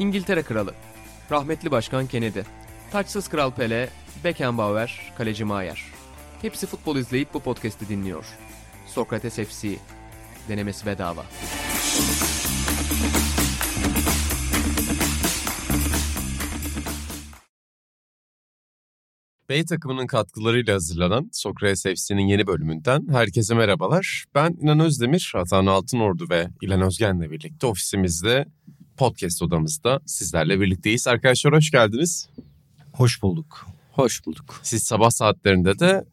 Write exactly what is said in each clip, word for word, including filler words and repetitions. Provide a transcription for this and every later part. İngiltere Kralı, rahmetli Başkan Kennedy, taçsız Kral Pele, Beckenbauer, kaleci Maier. Hepsi futbol izleyip bu podcast'i dinliyor. Sokrates F C, denemesi bedava. Bey takımının katkılarıyla hazırlanan Sokrates F C'nin yeni bölümünden herkese merhabalar. Ben İnan Özdemir, Atahan Altınordu ve İlhan Özgen'le birlikte ofisimizde, podcast odamızda sizlerle birlikteyiz. Arkadaşlar hoş geldiniz. Hoş bulduk. Hoş bulduk. Siz sabah saatlerinde de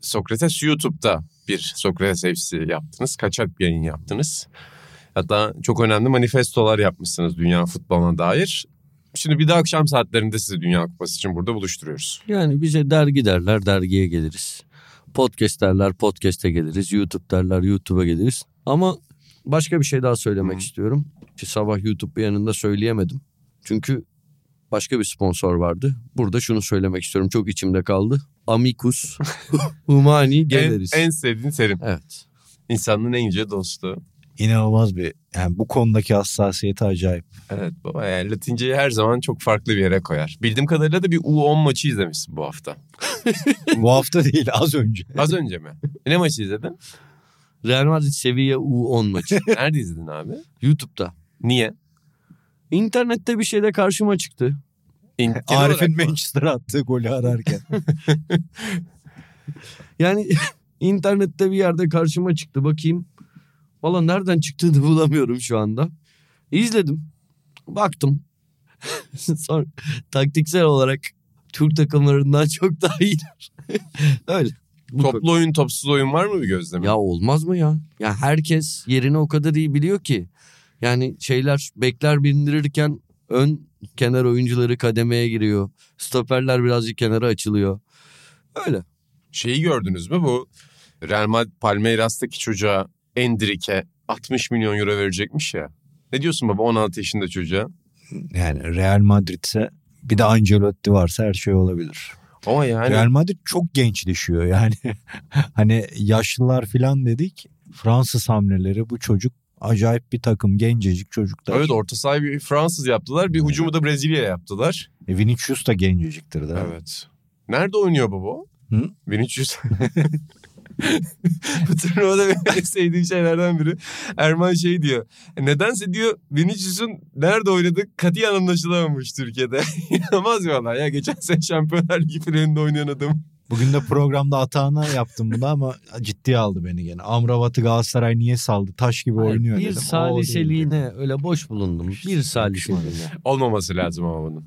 Sokrates YouTube'da bir Sokrates F C yaptınız. Kaçak bir yayın yaptınız. Hatta çok önemli manifestolar yapmışsınız dünya futboluna dair. Şimdi bir de akşam saatlerinde sizi Dünya Kupası için burada buluşturuyoruz. Yani bize dergi derler, dergiye geliriz. Podcast derler, podcast'e geliriz. YouTube derler, YouTube'a geliriz. Ama başka bir şey daha söylemek hmm. istiyorum. Ki sabah YouTube yanında söyleyemedim. Çünkü başka bir sponsor vardı. Burada şunu söylemek istiyorum. Çok içimde kaldı. Amicus Humani geliriz. En, en sevdiğin terim. Evet. İnsanın en ince dostu. İnanılmaz bir, yani bu konudaki hassasiyeti acayip. Evet baba, yani Latince'yi her zaman çok farklı bir yere koyar. Bildiğim kadarıyla da bir U on maçı izlemişsin bu hafta. Bu hafta değil, az önce. Az önce mi? Ne maçı izledin? Real Madrid Sevilla U on maçı. Nerede izledin abi? YouTube'da. Niye? İnternette bir şeyde karşıma çıktı. Arif'in Manchester'a attığı golü ararken. Yani internette bir yerde karşıma çıktı, bakayım. Valla nereden çıktığını bulamıyorum şu anda. İzledim. Baktım. Sonra taktiksel olarak Türk takımlarından çok daha iyiler. Öyle. Toplu bu... oyun, topsuz oyun var mı bir gözlemi? Ya olmaz mı ya? Ya herkes yerini o kadar iyi biliyor ki. Yani şeyler, bekler bindirirken ön kenar oyuncuları kademeye giriyor. Stoperler birazcık kenara açılıyor. Öyle. Şeyi gördünüz mü bu? Real Madrid Palmeiras'taki çocuğa, Endrick'e altmış milyon euro verecekmiş ya. Ne diyorsun baba on altı yaşında çocuğa? Yani Real Madrid'se bir de Ancelotti varsa her şey olabilir. Ama yani Real Madrid çok gençleşiyor yani. Hani yaşlılar falan dedik. Fransız hamleleri, bu çocuk acayip bir takım, gencecik çocuklar. Evet, orta sahayı bir Fransız yaptılar. Bir hücumu da Brezilya yaptılar. E, Vinicius da genceciktir de. Evet. Nerede oynuyor baba? Hı? Vinicius. Bu turnuvada benim sevdiğim şeylerden biri. Erman şey diyor. Nedense diyor Vinicius'un nerede oynadığı katiyen anlaşılamamış Türkiye'de. İnanılmaz valla ya. Geçen sene Şampiyonlar Ligi finalinde oynayan adam. Bugün de programda atağına yaptım bunu ama ciddiye aldı beni gene. Amrabat'ı Galatasaray niye saldı? Taş gibi hayır, oynuyor bir dedim. Bir saliseliğine öyle boş bulundum. Bir saliseliğine. Olmaması lazım ama bunun.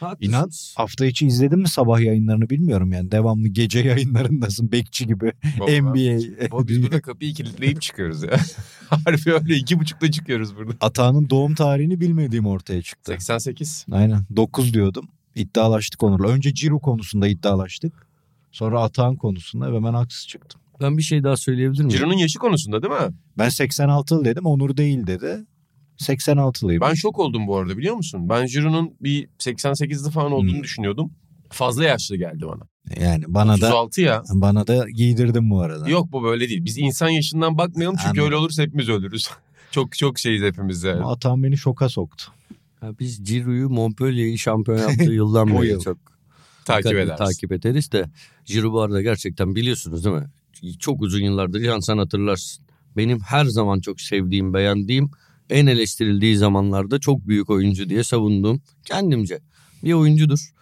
Haklısınız. İnan hafta içi izledin mi sabah yayınlarını bilmiyorum yani. Devamlı gece yayınlarındasın. Bekçi gibi. Vallahi, N B A. Baba, biz burada kapıyı kilitleyip çıkıyoruz ya. Harbi öyle iki buçukta çıkıyoruz burada. Atağının doğum tarihini bilmediğim ortaya çıktı. seksen sekiz. Aynen. dokuz diyordum. İddialaştık Onur'la. Önce Giroud konusunda iddialaştık. Sonra Atahan konusunda ve ben haksız çıktım. Ben bir şey daha söyleyebilir miyim? Giroud'un yaşı konusunda değil mi? Ben seksen altılı dedim. Onur değil dedi. seksen altılıyım. Ben şok oldum bu arada, biliyor musun? Ben Giroud'un bir seksen sekizli falan olduğunu hmm. düşünüyordum. Fazla yaşlı geldi bana. Yani bana otuz altı da ya. Bana da giydirdim bu arada. Yok bu böyle değil. Biz insan yaşından bakmayalım çünkü anladım. Öyle olursa hepimiz ölürüz. Çok çok şeyiz hepimiz yani. Atam beni şoka soktu. Ya biz Giroud'u Montpellier'i şampiyon yaptığı yıldan beri yıl. çok takip ederiz. takip ederiz de Giroud bu arada gerçekten biliyorsunuz değil mi? Çok uzun yıllardır, yani sen hatırlarsın. Benim her zaman çok sevdiğim, beğendiğim, en eleştirildiği zamanlarda çok büyük oyuncu diye savunduğum kendimce bir oyuncudur.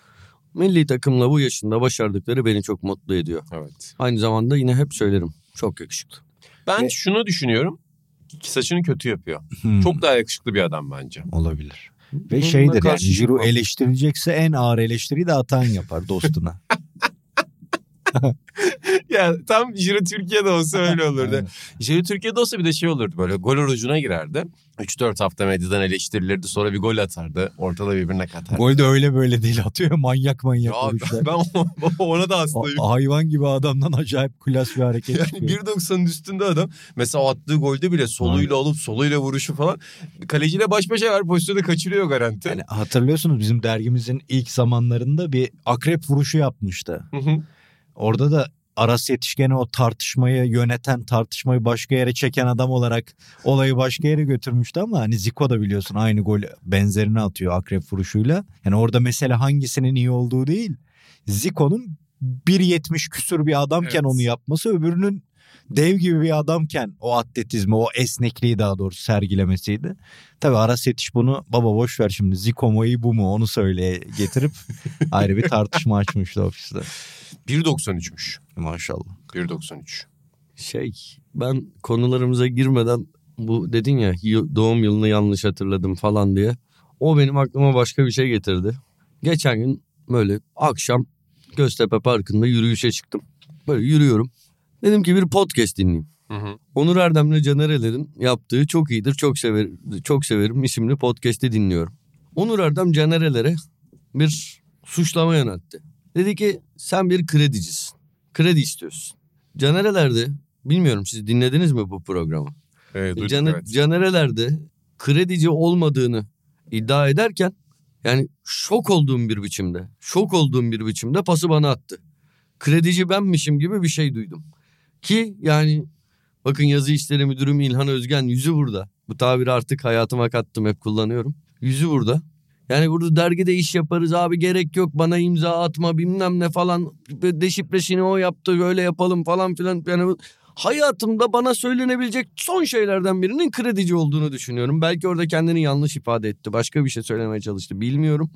Milli takımla bu yaşında başardıkları beni çok mutlu ediyor. Evet. Aynı zamanda yine hep söylerim, çok yakışıklı. Ben Ve... şunu düşünüyorum, saçını kötü yapıyor. Hmm. Çok daha yakışıklı bir adam bence. Olabilir. Ve Bununla şeydir yani, Giroud eleştirilecekse en ağır eleştiriyi de Atan yapar dostuna. Ya tam Giroud Türkiye'de olsa öyle olurdu. Evet. Giroud Türkiye'de olsa bir de şey olurdu, böyle gol orucuna girerdi. üç dört hafta medyadan eleştirilirdi, sonra bir gol atardı. Ortada birbirine katardı. Gol de öyle böyle değil atıyor, manyak manyak vuruşlar. Ben ona da hastayım. Hayvan gibi adamdan acayip klas bir hareket yani çıkıyor. bir doksanın üstünde adam. Mesela attığı golde bile soluyla alıp soluyla vuruşu falan. Kaleciyle baş başa var, pozisyonu kaçırıyor garanti. Yani hatırlıyorsunuz bizim dergimizin ilk zamanlarında bir akrep vuruşu yapmıştı. Hı hı. Orada da Aras Yetişgen'i o tartışmayı yöneten, tartışmayı başka yere çeken adam olarak olayı başka yere götürmüştü ama hani Zico da biliyorsun aynı gol benzerini atıyor akrep vuruşuyla. Yani orada mesele hangisinin iyi olduğu değil. Zico'nun bir yetmiş küsur bir adamken evet. onu yapması, öbürünün dev gibi bir adamken o atletizmi, o esnekliği daha doğrusu sergilemesiydi. Tabii Aras Yetiş bunu baba boş ver şimdi Zico mu iyi bu mu onu söyle getirip ayrı bir tartışma açmıştı ofiste. bir doksan üçmüş Maşallah. bir doksan üç Şey, ben konularımıza girmeden bu dedin ya doğum yılını yanlış hatırladım falan diye. O benim aklıma başka bir şey getirdi. Geçen gün böyle akşam Göztepe Parkı'nda yürüyüşe çıktım. Böyle yürüyorum. Dedim ki bir podcast dinleyeyim. Hı hı. Onur Erdem'le Caner'lerin yaptığı Çok İyidir, Çok Severim, Çok Severim isimli podcast'i dinliyorum. Onur Erdem Caner'lere bir suçlama yöneltti. Dedi ki sen bir kredicisin. Kredi istiyorsun. Caner'ler de bilmiyorum siz dinlediniz mi bu programı? Evet, duydum, Caner, evet. Caner'ler de kredici olmadığını iddia ederken yani şok olduğum bir biçimde, şok olduğum bir biçimde pası bana attı. Kredici benmişim gibi bir şey duydum. Ki yani bakın yazı işleri müdürüm İlhan Özgen yüzü burada. Bu tabiri artık hayatıma kattım, hep kullanıyorum. Yüzü burada. Yani burada dergide iş yaparız abi, gerek yok bana imza atma bilmem ne falan. Deşifresini o yaptı öyle yapalım falan filan. Yani hayatımda bana söylenebilecek son şeylerden birinin kredici olduğunu düşünüyorum. Belki orada kendini yanlış ifade etti. Başka bir şey söylemeye çalıştı bilmiyorum.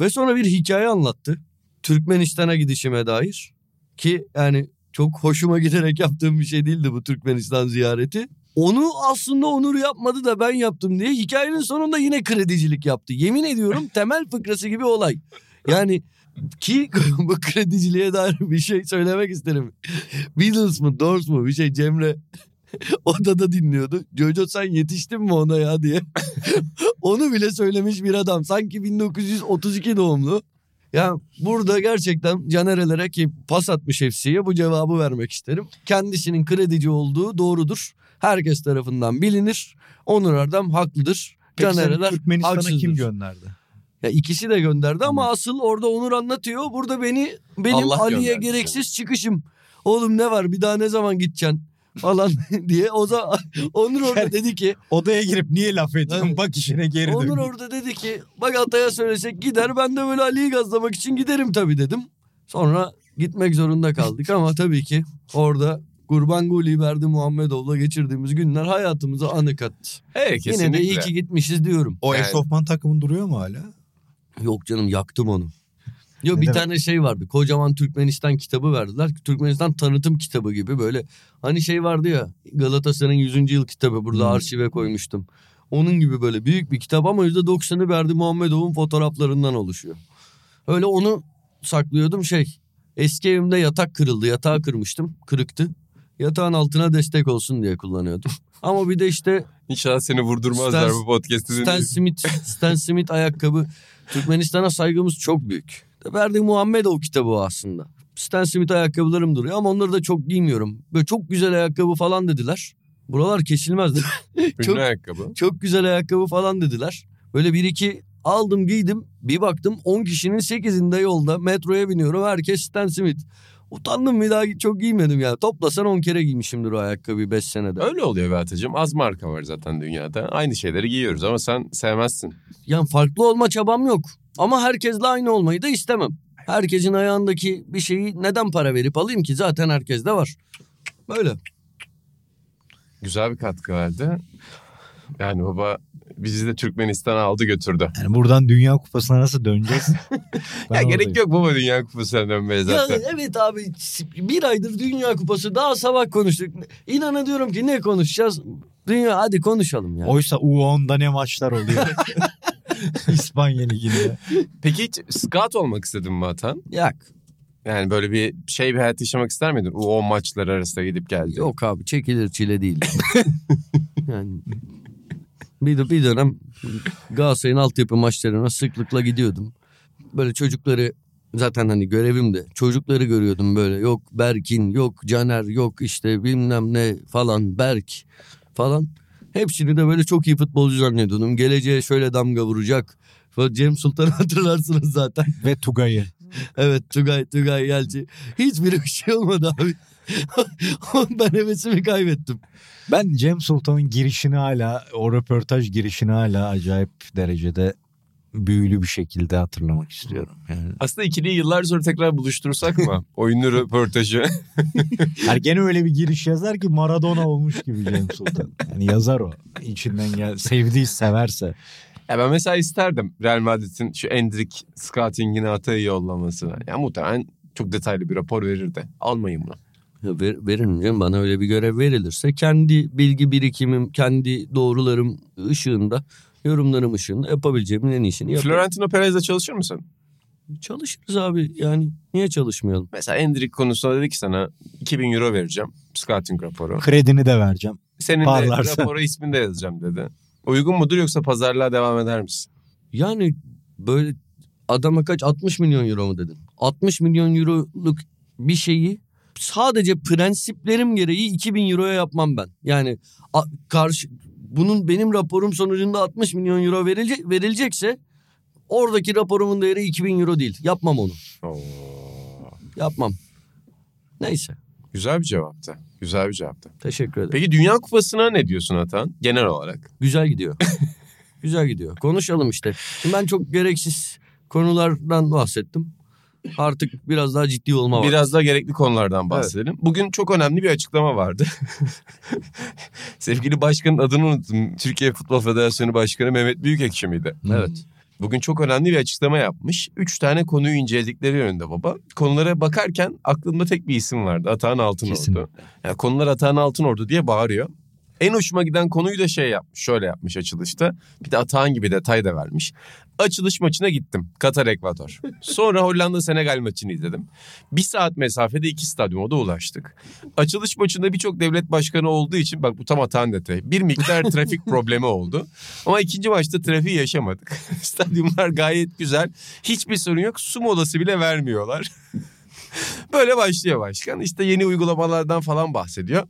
Ve sonra bir hikaye anlattı. Türkmenistan'a gidişime dair. Ki yani çok hoşuma giderek yaptığım bir şey değildi bu Türkmenistan ziyareti. Onu aslında Onur yapmadı da ben yaptım diye hikayenin sonunda yine kredicilik yaptı. Yemin ediyorum temel fıkrası gibi olay. Yani ki bu krediciliğe dair bir şey söylemek isterim. Beatles mı Doors mu bir şey Cemre odada dinliyordu. Jojo sen yetiştin mi ona ya diye. Onu bile söylemiş bir adam. Sanki bin dokuz yüz otuz iki doğumlu. Ya burada gerçekten Caner'lere ki pas atmış F C'ye bu cevabı vermek isterim. Kendisinin kredici olduğu doğrudur. Herkes tarafından bilinir. Onur Erdem haklıdır. Caner'ler Türkmenistan'a kim gönderdi? Ya ikisi de gönderdi ama hmm. asıl orada Onur anlatıyor. Burada beni benim Allah Ali'ye gereksiz seni. Çıkışım. Oğlum ne var? Bir daha ne zaman gideceksin? Falan diye o zaman Onur orada dedi ki odaya girip niye laf ediyorsun bak işine geri Onur dönüyor. Orada dedi ki bak Atay'a söylesek gider, ben de böyle Ali'yi gazlamak için giderim tabii dedim. Sonra gitmek zorunda kaldık ama tabii ki orada Gurbanguli Berdi Muhammedoğlu'la geçirdiğimiz günler hayatımıza anı kattı. Hey, yine de iyi ki gitmişiz diyorum. O yani... Esofman takımın duruyor mu hala? Yok canım, yaktım onu. Yo, bir demek? Tane şey vardı. Kocaman Türkmenistan kitabı verdiler. Türkmenistan tanıtım kitabı gibi böyle. Hani şey vardı ya, Galatasaray'ın yüzüncü yıl kitabı, burada hmm. arşive koymuştum. Onun gibi böyle büyük bir kitap ama yüzde doksanı Berdi Muhammedoğlu'nun fotoğraflarından oluşuyor. Öyle onu saklıyordum şey. Eski evimde yatak kırıldı. Yatağı kırmıştım. Kırıktı. Yatağın altına destek olsun diye kullanıyordum. Ama bir de işte... İnşallah seni vurdurmazlar Stan, bu podcast'ı. Stan Smith, Stan Smith ayakkabı. Türkmenistan'a saygımız çok büyük. Verdiğim Muhammed o kitabı aslında. Stan Smith ayakkabılarım duruyor ama onları da çok giymiyorum. Böyle çok güzel ayakkabı falan dediler. Buralar kesilmezdi. Çok, ayakkabı. Çok güzel ayakkabı falan dediler. Böyle bir iki aldım giydim. Bir baktım on kişinin sekizinde yolda metroya biniyorum. Herkes Stan Smith. Utandım, bir daha çok giymedim ya. Toplasan on kere giymişimdir o ayakkabıyı beş senede. Öyle oluyor Berat'cığım. Az marka var zaten dünyada. Aynı şeyleri giyiyoruz ama sen sevmezsin. Yani farklı olma çabam yok. Ama herkesle aynı olmayı da istemem. Herkesin ayağındaki bir şeyi neden para verip alayım ki? Zaten herkes de var. Böyle. Güzel bir katkı verdi. Yani baba bizi de Türkmenistan'a aldı götürdü. Yani buradan Dünya Kupası'na nasıl döneceğiz? Ya gerek yok baba Dünya Kupası'na dönmeye zaten. Ya evet abi, bir aydır Dünya Kupası, daha sabah konuştuk. İnan diyorum ki ne konuşacağız? Dünya, hadi konuşalım ya. Oysa U on'da ne maçlar oluyor. İspanya Ligi'nde. Peki hiç scout olmak istedin mi Atan? Yok. Yani böyle bir şey, bir hayat yaşamak ister miydin? U on maçları arasında gidip geldi. Yok abi, çekilir çile değil. Yani bir, bir dönem Galatasaray'ın altyapı maçlarına sıklıkla gidiyordum. Böyle çocukları, zaten hani görevimdi. Çocukları görüyordum böyle. Yok Berkin, yok Caner, yok işte bilmem ne falan, Berk falan. Hepsini de böyle çok iyi futbolcu zannediyordum. Geleceğe şöyle damga vuracak. Cem Sultan'ı hatırlarsınız zaten. Ve Tugay'ı. Evet, Tugay, Tugay Yelçi. Hiçbiri bir şey olmadı abi. Ben hevesimi kaybettim. Ben Cem Sultan'ın girişini hala, o röportaj girişini hala acayip derecede büyülü bir şekilde hatırlamak istiyorum. Yani. Aslında ikiliyi yıllar sonra tekrar buluştursak mı? Oyunlu röportajı. Yani gene öyle bir giriş yazar ki Maradona olmuş gibi Cem Sultan. Yani yazar o. İçinden gel, sevdiği, severse. Ya ben mesela isterdim Real Madrid'in şu Endrick scouting'ine Atay'ı yollamasını. Ya muhtemelen çok detaylı bir rapor verirdi. Almayın bunu. Ya ver, veririm canım, bana öyle bir görev verilirse kendi bilgi birikimim, kendi doğrularım ışığında, yorumlarım ışığında yapabileceğimin en iyisini yaparım. Florentino Perez'le çalışır mısın? Çalışırız abi, yani niye çalışmayalım? Mesela Endrick konusunda dedi ki sana iki bin euro vereceğim scouting raporu. Kredini de vereceğim. Senin Parlarsa. de rapora ismini de yazacağım dedi. Uygun mudur, yoksa pazarlığa devam eder misin? Yani böyle adama kaç, altmış milyon euro mu dedin? altmış milyon euroluk bir şeyi sadece prensiplerim gereği iki bin euroya yapmam ben. Yani a, karşı bunun benim raporum sonucunda altmış milyon euro verilecek, verilecekse oradaki raporumun değeri iki bin euro değil. Yapmam onu. Oo. Yapmam. Neyse. Güzel bir cevaptı. Güzel bir cevaptı. Teşekkür ederim. Peki Dünya Kupası'na ne diyorsun Atahan? Genel olarak. Güzel gidiyor. Güzel gidiyor. Konuşalım işte. Şimdi ben çok gereksiz konulardan bahsettim. Artık biraz daha ciddi olma var. Biraz daha gerekli konulardan bahsedelim. Evet. Bugün çok önemli bir açıklama vardı. Sevgili başkanın adını unuttum. Türkiye Futbol Federasyonu Başkanı Mehmet Büyükekşi miydi? Evet. Bugün çok önemli bir açıklama yapmış. Üç tane konuyu inceledikleri yönünde baba. Konulara bakarken aklımda tek bir isim vardı. Atahan Altınordu. Yani konular Atahan Altınordu diye bağırıyor. En hoşuma giden konuyu da şey yapmış. Şöyle yapmış açılışta. Bir de Atahan gibi detay da vermiş. Açılış maçına gittim. Katar Ekvador. Sonra Hollanda Senegal maçını izledim. Bir saat mesafede iki stadyuma da ulaştık. Açılış maçında birçok devlet başkanı olduğu için, bak bu tam Atahan detayı, bir miktar trafik problemi oldu. Ama ikinci maçta trafiği yaşamadık. Stadyumlar gayet güzel. Hiçbir sorun yok. Su molası bile vermiyorlar. Böyle başlıyor başkan. İşte yeni uygulamalardan falan bahsediyor.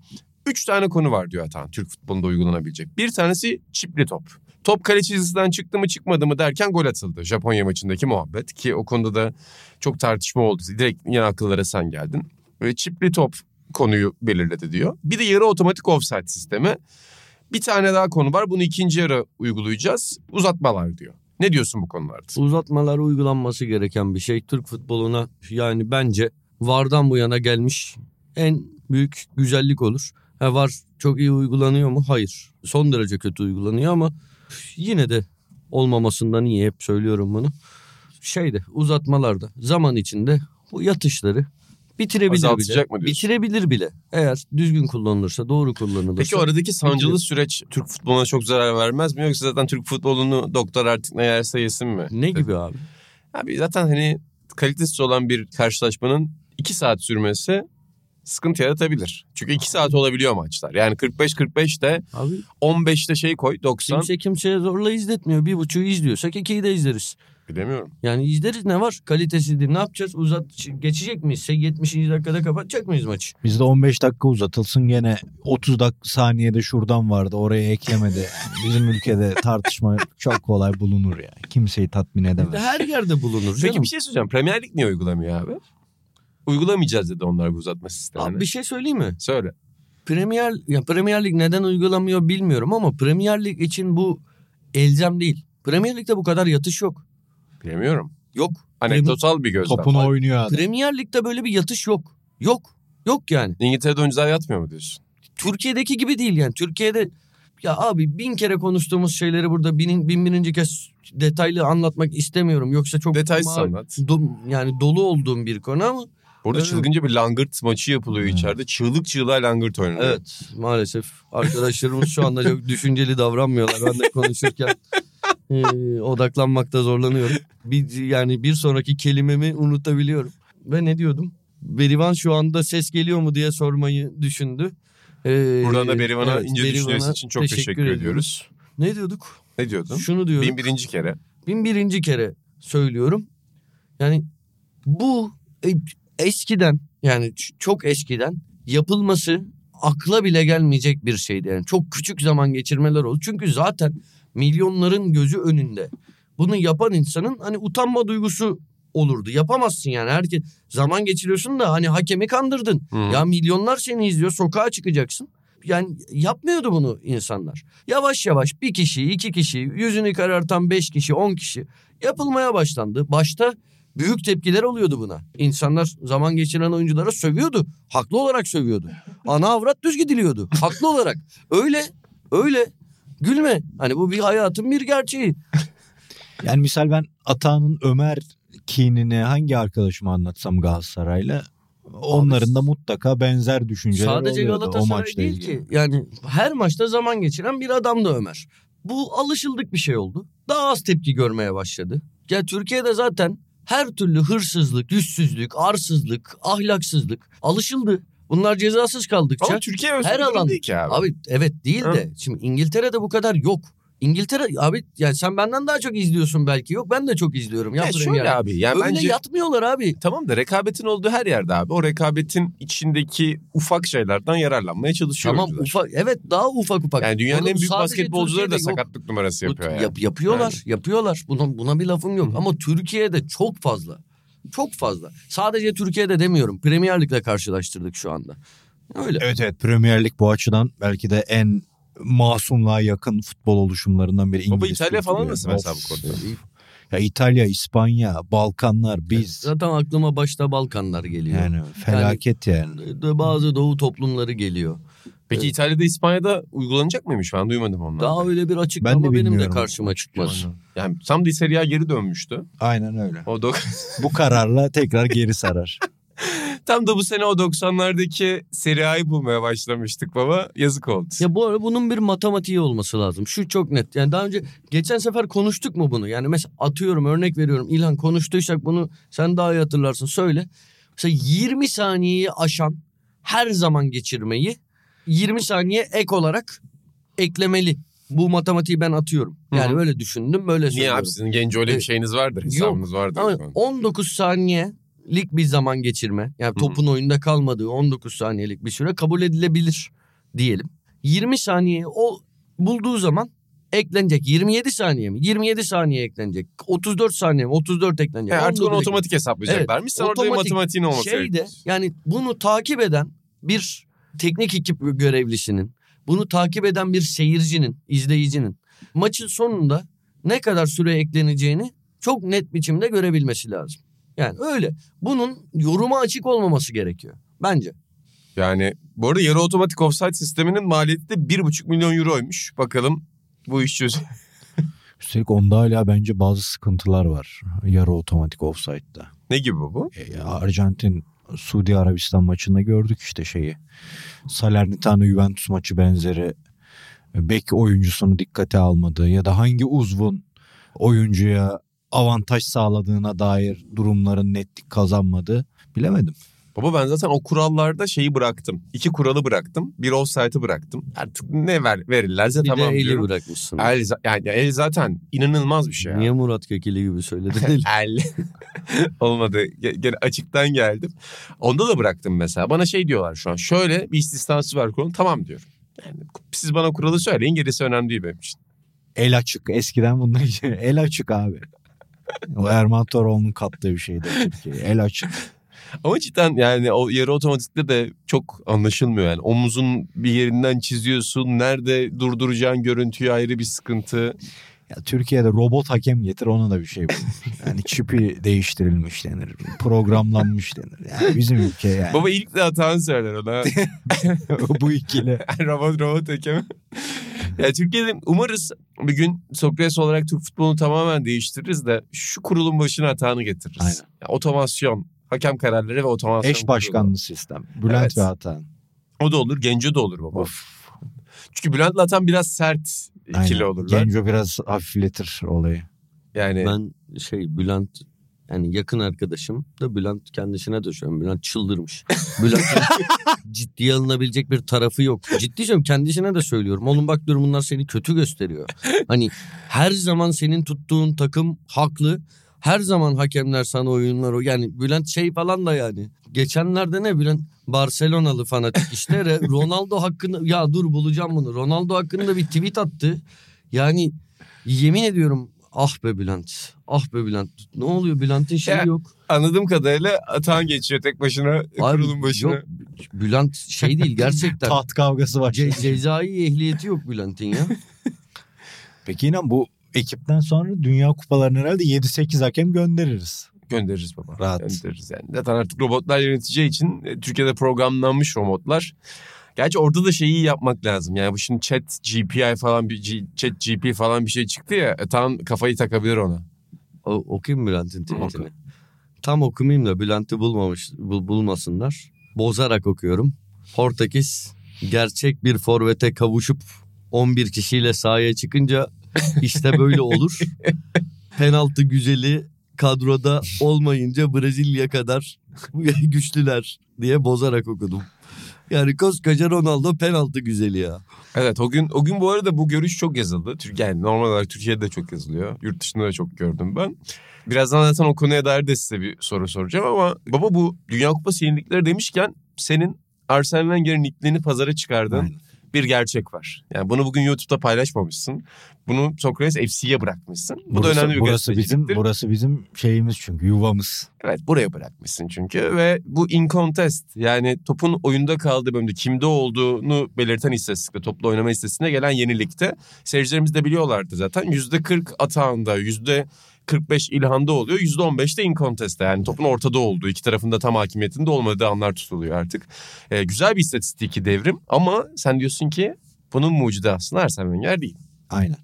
Üç tane konu var diyor Atahan Türk futbolunda uygulanabilecek. Bir tanesi çipli top. Top kale çizgisinden çıktı mı çıkmadı mı derken gol atıldı. Japonya maçındaki muhabbet ki o konuda da çok tartışma oldu. Direkt yine akıllara sen geldin. Böyle çipli top konuyu belirledi diyor. Bir de yarı otomatik ofsayt sistemi. Bir tane daha konu var. Bunu ikinci yarı uygulayacağız. Uzatmalar diyor. Ne diyorsun bu konularda? Uzatmalar uygulanması gereken bir şey. Türk futboluna yani bence VAR'dan bu yana gelmiş en büyük güzellik olur. Ha, VAR çok iyi uygulanıyor mu? Hayır. Son derece kötü uygulanıyor ama yine de olmamasından iyi. Hep söylüyorum bunu. Şeyde, uzatmalarda zaman içinde bu yatışları bitirebilir Azaltacak bile. Bitirebilir bile. Eğer düzgün kullanılırsa, doğru kullanılırsa. Peki aradaki sancılı bitirir. Süreç Türk futboluna çok zarar vermez mi? Yoksa zaten Türk futbolunu doktor artık ne yerse yesin mi? Ne gibi abi? Abi zaten hani kalitesiz olan bir karşılaşmanın iki saat sürmesi sıkıntı yaratabilir. Çünkü iki saat olabiliyor maçlar. Yani kırk beş kırk beşte abi, on beşte şey koy doksan. Kimse kimseye zorla izletmiyor. Bir buçuğu izliyorsak ikiyi de izleriz. Bilemiyorum. Yani izleriz, ne var? Kalitesizdir. Ne yapacağız? Uzat geçecek miyiz? yetmişinci dakikada kapatacak mıyız maçı? Bizde on beş dakika uzatılsın, gene otuz dakika saniyede şuradan vardı, oraya eklemedi. Bizim ülkede tartışma çok kolay bulunur ya. Kimseyi tatmin edemez. Bizde her yerde bulunur canım. Peki bir şey söyleyeceğim. Premier Lig niye uygulamıyor abi? Uygulamayacağız dedi onlar bu uzatma sistemini. Abi bir şey söyleyeyim mi? Söyle. Premier, ya Premier Lig neden uygulamıyor bilmiyorum ama Premier Lig için bu elzem değil. Premier Lig'de bu kadar yatış yok. Bilmiyorum. Yok. Anekdotal bir gözlem. Topunu falan oynuyor adam. Premier Lig'de böyle bir yatış yok. Yok. Yok yani. İngiltere'de oyuncular yatmıyor mu diyorsun? Türkiye'deki gibi değil yani. Türkiye'de ya abi bin kere konuştuğumuz şeyleri burada bin, bin birinci kez detaylı anlatmak istemiyorum. Yoksa çok detaysız anlat. Do, yani dolu olduğum bir konu ama. Orada evet, çılgınca bir langırt maçı yapılıyor evet, içeride. Çığlık çığlığa langırt oynanıyor. Evet, maalesef. Arkadaşlarımız şu anda çok düşünceli davranmıyorlar. Ben de konuşurken e, odaklanmakta zorlanıyorum. Bir, yani bir sonraki kelimemi unutabiliyorum. Ve ne diyordum? Berivan şu anda ses geliyor mu diye sormayı düşündü. Ee, Buradan da Berivan'a evet, ince Berivan'a düşüncesi için çok teşekkür, teşekkür ediyoruz. Ne diyorduk? Ne diyordum? Şunu diyorum. Bin birinci kere. Bin birinci kere söylüyorum. Yani bu... E, Eskiden yani çok eskiden yapılması akla bile gelmeyecek bir şeydi. Yani çok küçük zaman geçirmeler oldu. Çünkü zaten milyonların gözü önünde. Bunu yapan insanın hani utanma duygusu olurdu. Yapamazsın yani. Herkes zaman geçiriyorsun da hani hakemi kandırdın. Hmm. Ya milyonlar seni izliyor. Sokağa çıkacaksın. Yani yapmıyordu bunu insanlar. Yavaş yavaş bir kişi, iki kişi, yüzünü karartan beş kişi, on kişi yapılmaya başlandı. Başta büyük tepkiler oluyordu buna. İnsanlar zaman geçiren oyunculara sövüyordu. Haklı olarak sövüyordu. Ana avrat düz gidiliyordu. Haklı olarak. Öyle, öyle. Gülme. Hani bu bir hayatın bir gerçeği. Yani misal ben Atahan'ın Ömer kinini hangi arkadaşıma anlatsam Galatasaray'la onların da mutlaka benzer düşünceler oluyordu. Sadece Galatasaray değil ki. Yani her maçta zaman geçiren bir adamdı Ömer. Bu alışıldık bir şey oldu. Daha az tepki görmeye başladı. Ya Türkiye'de zaten her türlü hırsızlık, yüzsüzlük, arsızlık, ahlaksızlık alışıldı. Bunlar cezasız kaldıkça. Ama Türkiye her alan değil ki abi. Abi evet değil ha. de şimdi İngiltere'de bu kadar yok. İngiltere abi yani sen benden daha çok izliyorsun belki. Yok ben de çok izliyorum. Ya şöyle yani. Abi. Yani öyle bence, yatmıyorlar abi. Tamam da rekabetin olduğu her yerde abi. O rekabetin içindeki ufak şeylerden yararlanmaya çalışıyorlar. Tamam ufak evet daha ufak ufak. Yani dünyanın Onu en büyük basketbolcuları Türkiye'de da yok. Sakatlık numarası yapıyor. Yani. Yap, yapıyorlar yani. yapıyorlar. Buna, buna bir lafım yok. Ama Türkiye'de çok fazla. Çok fazla. Sadece Türkiye'de demiyorum. Premier Lig'le karşılaştırdık şu anda. Öyle. Evet evet Premier Lig bu açıdan belki de en masumluğa yakın futbol oluşumlarından biri. Baba İtalya falan nasıl mesela bu konuda? Ya İtalya, İspanya, Balkanlar biz. Zaten aklıma başta Balkanlar geliyor. Yani felaket yani. yani. Bazı doğu toplumları geliyor. Peki evet. İtalya'da, İspanya'da uygulanacak mıymış? Ben duymadım onları. Daha öyle bir açıklama ben de benim de karşıma çıkmaz. Yani Sam Di Seria geri dönmüştü. Aynen öyle. O dok- bu kararla tekrar geri sarar. Tam da bu sene o doksanlardaki Serie A'yı bulmaya başlamıştık baba. Yazık oldu. Ya bu arada bunun bir matematiği olması lazım. Şu çok net. Yani daha önce geçen sefer konuştuk mu bunu? Yani mesela atıyorum örnek veriyorum. İlhan konuştuysak bunu sen daha iyi hatırlarsın. Söyle. Mesela yirmi saniyeyi aşan her zaman geçirmeyi yirmi saniye ek olarak eklemeli. Bu matematiği ben atıyorum. Yani Hı-hı. böyle düşündüm böyle Niye söylüyorum. Niye abi sizin genci öyle bir şeyiniz vardır. Hesabınız vardır. Ama on dokuz saniye lik bir zaman geçirme yani topun Hı-hı. oyunda kalmadığı on dokuz saniyelik bir süre kabul edilebilir diyelim. yirmi saniyeyi o bulduğu zaman eklenecek. yirmi yedi saniye mi? yirmi yedi saniye eklenecek. otuz dört saniye mi? otuz dört eklenecek. He, artık onu otomatik hesaplayacaklarmış. Evet, otomatik orada bir matematiğin olması şeyde, gerekiyor. Yani bunu takip eden bir teknik ekip görevlisinin, bunu takip eden bir seyircinin, izleyicinin maçın sonunda ne kadar süre ekleneceğini çok net biçimde görebilmesi lazım. Yani öyle. Bunun yoruma açık olmaması gerekiyor. Bence. Yani bu arada yarı otomatik ofsayt sisteminin maliyeti de bir buçuk milyon euroymuş. Bakalım bu iş çözüm. Üstelik onda hala bence bazı sıkıntılar var. Yarı otomatik ofsaytta. Ne gibi bu? E, Arjantin, Suudi Arabistan maçında gördük işte şeyi. Salernitana Juventus maçı benzeri. Bek oyuncusunu dikkate almadığı ya da hangi uzvun oyuncuya avantaj sağladığına dair durumların netlik kazanmadı. Bilemedim. Baba ben zaten o kurallarda şeyi bıraktım. İki kuralı bıraktım. Bir offside'ı bıraktım. Artık ne ver, verirlerse bir tamam diyorum. Bir de eli bırakmışsın. El, yani el zaten inanılmaz bir şey. Niye ya. Murat Gökeli gibi söyledin? El. Olmadı. Gene açıktan geldim. Onda da bıraktım mesela. Bana şey diyorlar şu an. Şöyle bir istisnası var kuralın. Tamam diyorum. Yani siz bana kuralı söyleyin. Gerisi önemli değil benim için. El açık. Eskiden bundan el açık abi. O Erman Toroğlu'nun kattığı bir şeydi. El açık. Ama cidden yani o yarı otomatikte de çok anlaşılmıyor yani. Omuzun bir yerinden çiziyorsun. Nerede durduracağın görüntüyü ayrı bir sıkıntı. Ya Türkiye'de robot hakem getir ona da bir şey bulur. Yani çipi değiştirilmiş denir. Programlanmış denir. Yani bizim ülke yani. Baba ilk de hatanı söyler ona. Bu ikili. Robot robot hakem. Ya Türkiye'de umarız bir gün Sokrates olarak Türk futbolunu tamamen değiştiririz de şu kurulun başına hatanı getiririz. Aynen. Ya, otomasyon, hakem kararları ve otomasyon. Eş başkanlı sistem. Bülent evet. ve Atahan. O da olur. Genco da olur baba. Of. Çünkü Bülent'le Atahan biraz sert ikili Aynen. olurlar. Genco biraz hafifletir olayı. Yani ben şey Bülent yani yakın arkadaşım da Bülent kendisine düşüyorum. Bülent çıldırmış. Bülent ciddiye alınabilecek bir tarafı yok. Ciddi söylüyorum kendisine de söylüyorum. Oğlum bak diyorum bunlar seni kötü gösteriyor. Hani her zaman senin tuttuğun takım haklı. Her zaman hakemler sana oyunlar o. Yani Bülent şey falan da yani. Geçenlerde ne Bülent? Barcelonalı fanatik işte. Ronaldo hakkında ya dur bulacağım bunu. Ronaldo hakkında bir tweet attı. Yani yemin ediyorum... Ah be Bülent. Ah be Bülent. Ne oluyor? Bülent'in şeyi yok. Anladığım kadarıyla Atahan geçiyor tek başına. Kurulun başına. Yok, Bülent şey değil gerçekten. Taht kavgası var. Ce- cezai ehliyeti yok Bülent'in ya. Peki inan bu ekipten sonra Dünya Kupalarına herhalde yedi sekiz hakem göndeririz. Göndeririz baba. Rahat. Göndeririz yani. Zaten artık robotlar yöneteceği için Türkiye'de programlanmış robotlar. Gerçi orada da şeyi yapmak lazım. Yani bu şimdi chat G P I falan bir G, chat G P falan bir şey çıktı ya. Tam kafayı takabilir ona. O, okuyayım Bülent'in tweetini. Oku. Tam okumayayım da Bülent'i bulmamış, bul, bulmasınlar. Bozarak okuyorum. Portekiz gerçek bir forvete kavuşup on bir kişiyle sahaya çıkınca işte böyle olur. Penaltı güzeli kadroda olmayınca Brezilya kadar güçlüler diye bozarak okudum. Yani koskoca Ronaldo penaltı güzeli ya. Evet o gün o gün bu arada bu görüş çok yazıldı. Türkiye yani normal olarak Türkiye'de de çok yazılıyor. Yurt dışında da çok gördüm ben. Birazdan zaten o konuya dair de size bir soru soracağım ama baba bu Dünya Kupası yenilikleri demişken senin Arsene Wenger'in nickliğini pazara çıkardığın aynen. Bir gerçek var. Yani bunu bugün YouTube'da paylaşmamışsın. Bunu Sokrates F C'ye bırakmışsın. Bu burası, da önemli bir göstericiliktir. Burası bizim şeyimiz çünkü yuvamız. Evet buraya bırakmışsın çünkü ve bu in contest yani topun oyunda kaldığı bölümde kimde olduğunu belirten istatistikte toplu oynama istatistiğine gelen yenilikte seyircilerimiz de biliyorlardı zaten. yüzde kırk Atağan'da, yüzde kırk beş İlhan'da oluyor. yüzde on beş de in contest'te. Yani topun ortada olduğu, iki tarafında tam hakimiyetinde olmadığı anlar tutuluyor artık. Ee, güzel bir istatistiki devrim ama sen diyorsun ki bunun mucidi aslında Arsene Wenger değil. Aynen.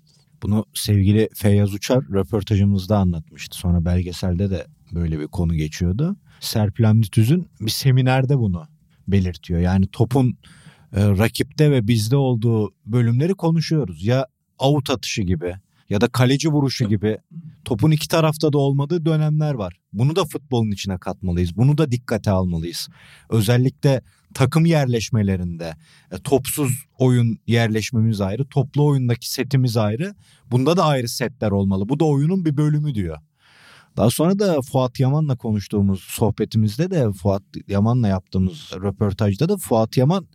Bunu sevgili Feyyaz Uçar röportajımızda anlatmıştı. Sonra belgeselde de böyle bir konu geçiyordu. Serpil Hamdi Tüz'ün bir seminerde bunu belirtiyor. Yani topun e, rakipte ve bizde olduğu bölümleri konuşuyoruz. Ya out atışı gibi ya da kaleci vuruşu gibi topun iki tarafta da olmadığı dönemler var. Bunu da futbolun içine katmalıyız. Bunu da dikkate almalıyız. Özellikle takım yerleşmelerinde topsuz oyun yerleşmemiz ayrı, toplu oyundaki setimiz ayrı. Bunda da ayrı setler olmalı. Bu da oyunun bir bölümü diyor. Daha sonra da Fuat Yaman'la konuştuğumuz sohbetimizde de Fuat Yaman'la yaptığımız röportajda da Fuat Yaman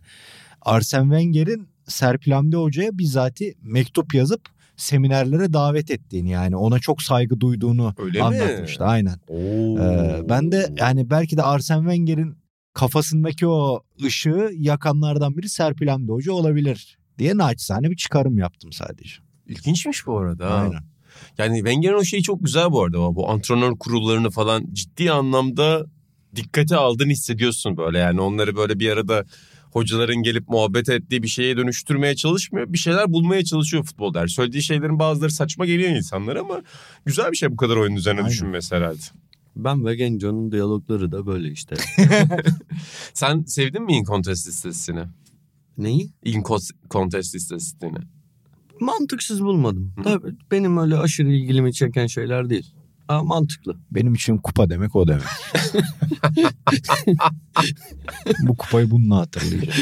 Arsene Wenger'in Serpil Hamdi Hoca'ya bizzati mektup yazıp seminerlere davet ettiğini yani ona çok saygı duyduğunu öyle anlatmıştı. Mi? Aynen. Ee, ben de yani belki de Arsene Wenger'in kafasındaki o ışığı yakanlardan biri Serpil Hamdi Hoca olabilir diye naçizane bir çıkarım yaptım sadece. İlginçmiş bu arada. Aynen. Yani Wenger'in o şeyi çok güzel bu arada. Bu antrenör kurullarını falan ciddi anlamda dikkate aldığını hissediyorsun böyle yani onları böyle bir arada hocaların gelip muhabbet ettiği bir şeye dönüştürmeye çalışmıyor. Bir şeyler bulmaya çalışıyor futbol der. Söylediği şeylerin bazıları saçma geliyor insanlara ama güzel bir şey bu kadar oyun üzerine aynen. Düşünmesi herhalde. Ben ve Genco'nun diyalogları da böyle işte. Sen sevdin mi in contest listesini? Neyi? In contest listesini. Mantıksız bulmadım. Hı. Tabii benim öyle aşırı ilgimi çeken şeyler değil. Aa, mantıklı. Benim için kupa demek o demek. Bu kupayı bununla hatırlayacağım.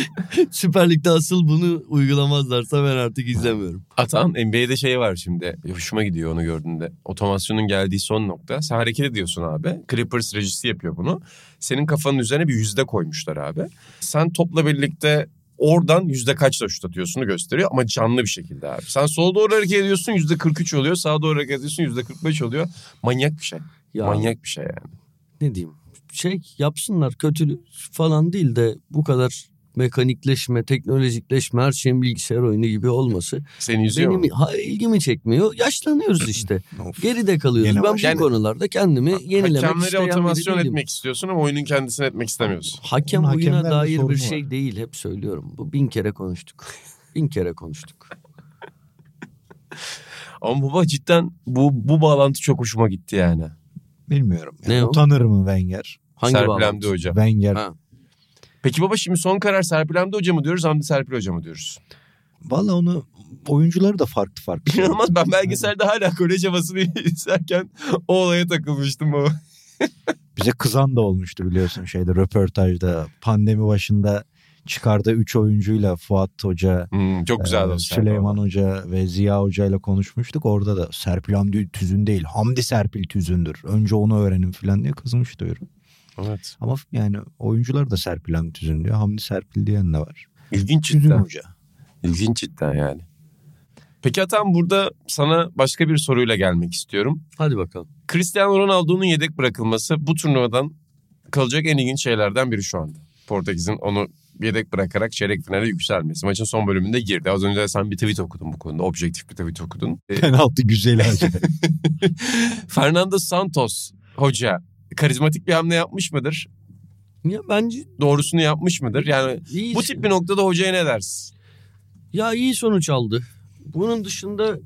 Süper Lig'de asıl bunu uygulamazlarsa ben artık izlemiyorum. Atan N B A'de şey var şimdi. Hoşuma gidiyor onu gördüğünde. Otomasyonun geldiği son nokta. Sen hareket ediyorsun abi. Clippers rejisi yapıyor bunu. Senin kafanın üzerine bir yüzde koymuşlar abi. Sen topla birlikte oradan yüzde kaçla şut atıyorsunu gösteriyor ama canlı bir şekilde abi. Sen sola doğru hareket ediyorsun yüzde kırk üç oluyor. Sağa doğru hareket ediyorsun yüzde kırk beş oluyor. Manyak bir şey. Ya, manyak bir şey yani. Ne diyeyim? Şey yapsınlar kötü falan değil de bu kadar mekanikleşme, teknolojikleşme, her şeyin bilgisayar oyunu gibi olması. Seni üzüyor benim, mu? Benim ilgimi çekmiyor. Yaşlanıyoruz işte. Geride kalıyoruz. Yine ben bu yani, konularda kendimi yenilemek hakemleri isteyen otomasyon etmek istiyorsun ama oyunun kendisini etmek istemiyorsun. Hakem bunun oyuna dair bir şey var. Değil. Hep söylüyorum. Bu bin kere konuştuk. Bin kere konuştuk. Ama baba cidden bu, bu bağlantı çok hoşuma gitti yani. Bilmiyorum. Yani utanır mı Wenger? Hangi Serpil Hamdi Hoca? Wenger. Ha. Peki baba şimdi son karar Serpil Hamdi Hoca mı diyoruz, Hamdi Serpil Hoca mı diyoruz? Valla onu oyuncuları da farklı farklı. İnanılmaz ben belgeselde hala kolej havasını izlerken o olaya takılmıştım baba. Bize kızan da olmuştu biliyorsun şeyde röportajda pandemi başında çıkardığı üç oyuncuyla Fuat Hoca, hmm, çok güzel e, Süleyman abi. Hoca ve Ziya Hoca ile konuşmuştuk. Orada da Serpil Hamdi Tüzün değil Hamdi Serpil Tüzün'dür. Önce onu öğrenin falan diye kızmıştı diyorum. Evet. Ama yani oyuncular da Serpil Hamdi Tüzün diyor. Hamdi Serpil diyen de var. İlginç cidden. Tüzün Hoca. İlginç cidden yani. Peki Atan, burada sana başka bir soruyla gelmek istiyorum. Hadi bakalım. Cristiano Ronaldo'nun yedek bırakılması bu turnuvadan kalacak en ilginç şeylerden biri şu anda. Portekiz'in onu yedek bırakarak çeyrek finale yükselmesi. Maçın son bölümünde girdi. Az önce sen bir tweet okudun bu konuda. Objektif bir tweet okudun. Penaltı güzel hacı. Fernando Santos hoca karizmatik bir hamle yapmış mıdır? Ya bence doğrusunu yapmış mıdır? Yani İyi. bu tip bir noktada hocaya ne dersin? Ya iyi sonuç aldı. Bunun dışında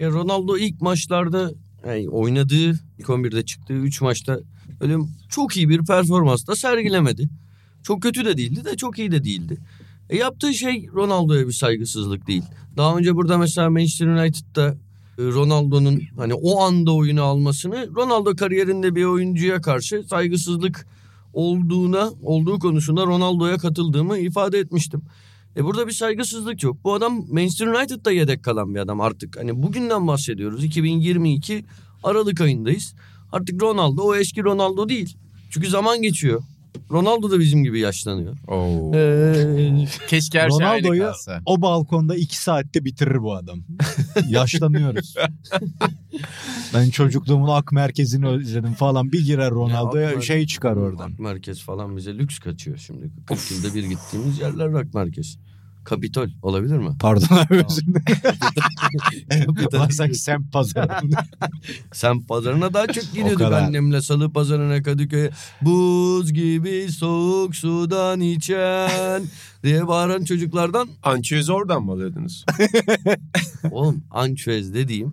Ronaldo ilk maçlarda yani oynadığı, ilk on birde çıktığı üç maçta öyle çok iyi bir performans da sergilemedi. Çok kötü de değildi de çok iyi de değildi. E yaptığı şey Ronaldo'ya bir saygısızlık değil. Daha önce burada mesela Manchester United'da Ronaldo'nun hani o anda oyunu almasını Ronaldo kariyerinde bir oyuncuya karşı saygısızlık olduğuna, olduğu konusunda Ronaldo'ya katıldığımı ifade etmiştim. E burada bir saygısızlık yok. Bu adam Manchester United'da yedek kalan bir adam artık. Hani bugünden bahsediyoruz. iki bin yirmi iki Aralık ayındayız. Artık Ronaldo o eski Ronaldo değil. Çünkü zaman geçiyor. Ronaldo da bizim gibi yaşlanıyor. Oo. Ee, Keşke her şey aynı kalsa. O balkonda iki saatte bitirir bu adam. Yaşlanıyoruz. Ben çocukluğumun ak merkezini özledim falan. Bir girer Ronaldo'ya ya, şey çıkar oradan. Ak merkez falan bize lüks kaçıyor şimdi. kırk yılda bir gittiğimiz yerler ak merkez. Kapitol olabilir mi? Pardon abi özür dilerim. Semt pazarına. Semt pazarına daha çok gidiyorduk annemle. Salı pazarına, Kadıköy'e. Buz gibi soğuk sudan içen diye bağıran çocuklardan. Ançöz oradan mı alıyordunuz? Oğlum ançöz dediğim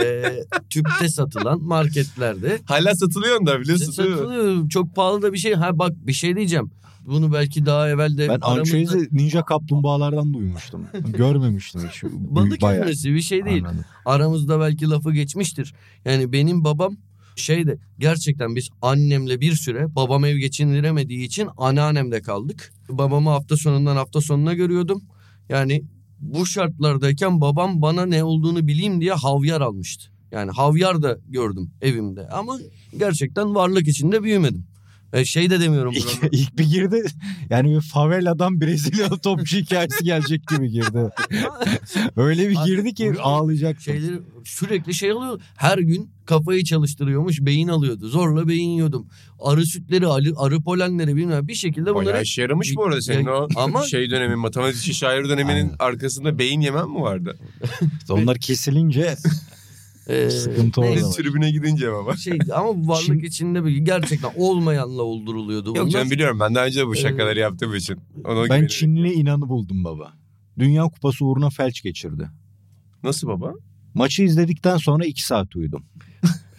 e, tüpte satılan marketlerde. Hala satılıyor da biliyorsun. Satılıyor. Çok pahalı da bir şey. Ha bak bir şey diyeceğim. Bunu belki daha evvel de... Ben Ançöz'ü da... ninja kaplumbağalardan duymuştum. Görmemiştim. Şu balık yemesi bir şey değil. Anladım. Aramızda belki lafı geçmiştir. Yani benim babam şeyde... Gerçekten biz annemle bir süre... Babam ev geçindiremediği için anneannemde kaldık. Babamı hafta sonundan hafta sonuna görüyordum. Yani bu şartlardayken babam bana ne olduğunu bileyim diye havyar almıştı. Yani havyar da gördüm evimde. Ama gerçekten varlık içinde büyümedim. Şey de demiyorum. İlk, ilk bir girdi yani bir faveladan Brezilyalı topçu hikayesi gelecek gibi girdi. Öyle bir girdi ki ağlayacak. Şeyleri sürekli şey alıyor. Her gün kafayı çalıştırıyormuş, beyin alıyordu. Zorla beyin yiyordum. Arı sütleri, arı polenleri bilmem bir şekilde bunları. Bayağı işe yaramış bu arada senin o ama... şey dönemin, matematikçi şair döneminin arkasında beyin yemen mi vardı? Onlar kesilince... Ee, Sıkıntı oldu. Tribüne gidince baba. Şey, ama varlık şimdi... içinde gerçekten olmayanla olduruluyordu. Yok ben biliyorum, ben daha önce bu şakaları ee... yaptığım için. Ona ben Çinli İnan'ı buldum baba. Dünya Kupası uğruna felç geçirdi. Nasıl baba? Maçı izledikten sonra iki saat uyudum.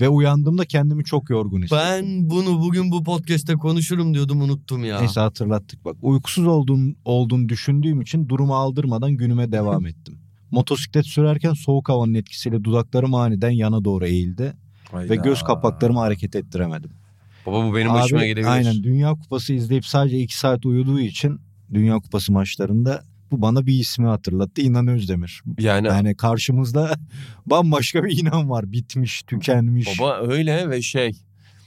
Ve uyandığımda kendimi çok yorgun hissettim. Ben bunu bugün bu podcast'te konuşurum diyordum, unuttum ya. Neyse hatırlattık bak. Uykusuz olduğum, olduğum düşündüğüm için durumu aldırmadan günüme devam ettim. Motosiklet sürerken soğuk havanın etkisiyle dudaklarım aniden yana doğru eğildi. Hayda. Ve göz kapaklarımı hareket ettiremedim. Baba bu benim başıma gelebilir. Aynen, Dünya Kupası izleyip sadece iki saat uyuduğu için Dünya Kupası maçlarında bu bana bir ismi hatırlattı. İnan Özdemir. Yani, yani karşımızda bambaşka bir İnan var. Bitmiş, tükenmiş. Baba öyle ve şey...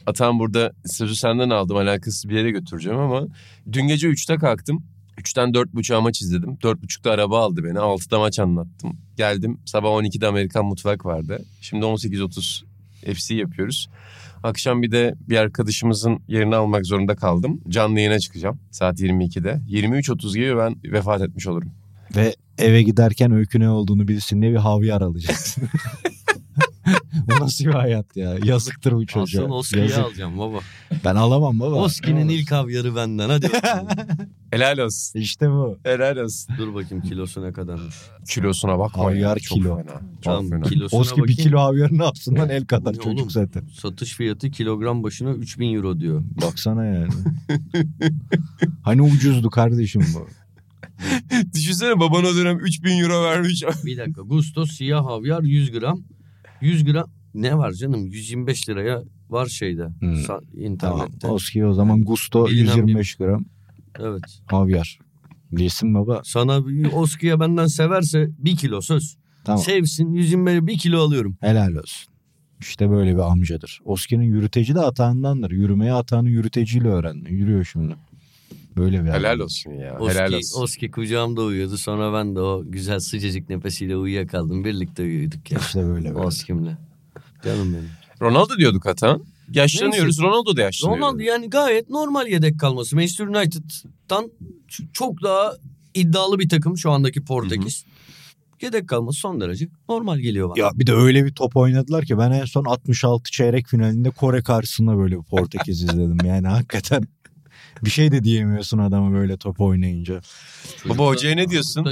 Atam burada sözü senden aldım, alakasız bir yere götüreceğim ama... Dün gece üçte kalktım. üçten dört buçuğa maç izledim. dört buçukta araba aldı beni. altıda maç anlattım. Geldim. Sabah on ikide Amerikan Mutfak vardı. Şimdi on sekiz otuz F C yapıyoruz. Akşam bir de bir arkadaşımızın yerini almak zorunda kaldım. Canlı yayına çıkacağım. Saat yirmi ikide. yirmi üç otuz gibi ben vefat etmiş olurum. Ve eve giderken öykü ne olduğunu bilsin diye bir havyar alacaksın. Bu nasıl bir hayat ya? Yazıktır bu çocuğa. Aslan Oski'yi alacağım baba. Ben alamam baba. Oski'nin ilk havyarı benden. Hadi bakalım. Helal olsun. İşte bu. Helal olsun. Dur bakayım kilosu ne kadarmış. Kilosuna bakma. Havyar kilo. Çok fena. Tamam, çok fena. Oski bir kilo havyarı ne yapsın lan, el kadar çocuk oğlum, zaten. Satış fiyatı kilogram başına üç bin euro diyor. Baksana yani. Hani ucuzdu kardeşim bu. Düşünsene baban o dönem üç bin euro vermiş. Bir dakika. Gusto siyah havyar yüz gram. yüz gram ne var canım? yüz yirmi beş liraya var şeyde. Hmm. İnternette. Tamam. Oski o zaman Gusto bilinen yüz yirmi beş gram. Evet. Havyar. Bilsin baba. Sana Oski'ye benden severse bir kilo söz. Tamam. Sevsin yüz yirmi beş, bir kilo alıyorum. Helal olsun. İşte böyle bir amcadır. Oski'nin yürüteci de Atahan'dandır. Yürümeye Atahan'ın yürüteciyle öğrendi. Yürüyor şimdi. Böyle bir helal adam. Olsun ya. Oski, helal olsun. Oski kucağımda uyuyordu. Sonra ben de o güzel sıcacık nefesiyle uyuyakaldım. Birlikte uyuyorduk ya. İşte böyle. böyle. Oski'mle. Canım benim. Ronaldo diyorduk Atahan. Yaşlanıyoruz. Neyse. Ronaldo da yaşlanıyor. Ronaldo yani gayet normal yedek kalması. Manchester United'tan çok daha iddialı bir takım şu andaki Portekiz. Hı hı. Yedek kalması son derece normal geliyor bana. Ya bir de öyle bir top oynadılar ki ben en son altmış altı çeyrek finalinde Kore karşısında böyle bir Portekiz izledim. Yani hakikaten bir şey de diyemiyorsun adama böyle top oynayınca. Çocukta, baba hocaya ne diyorsun?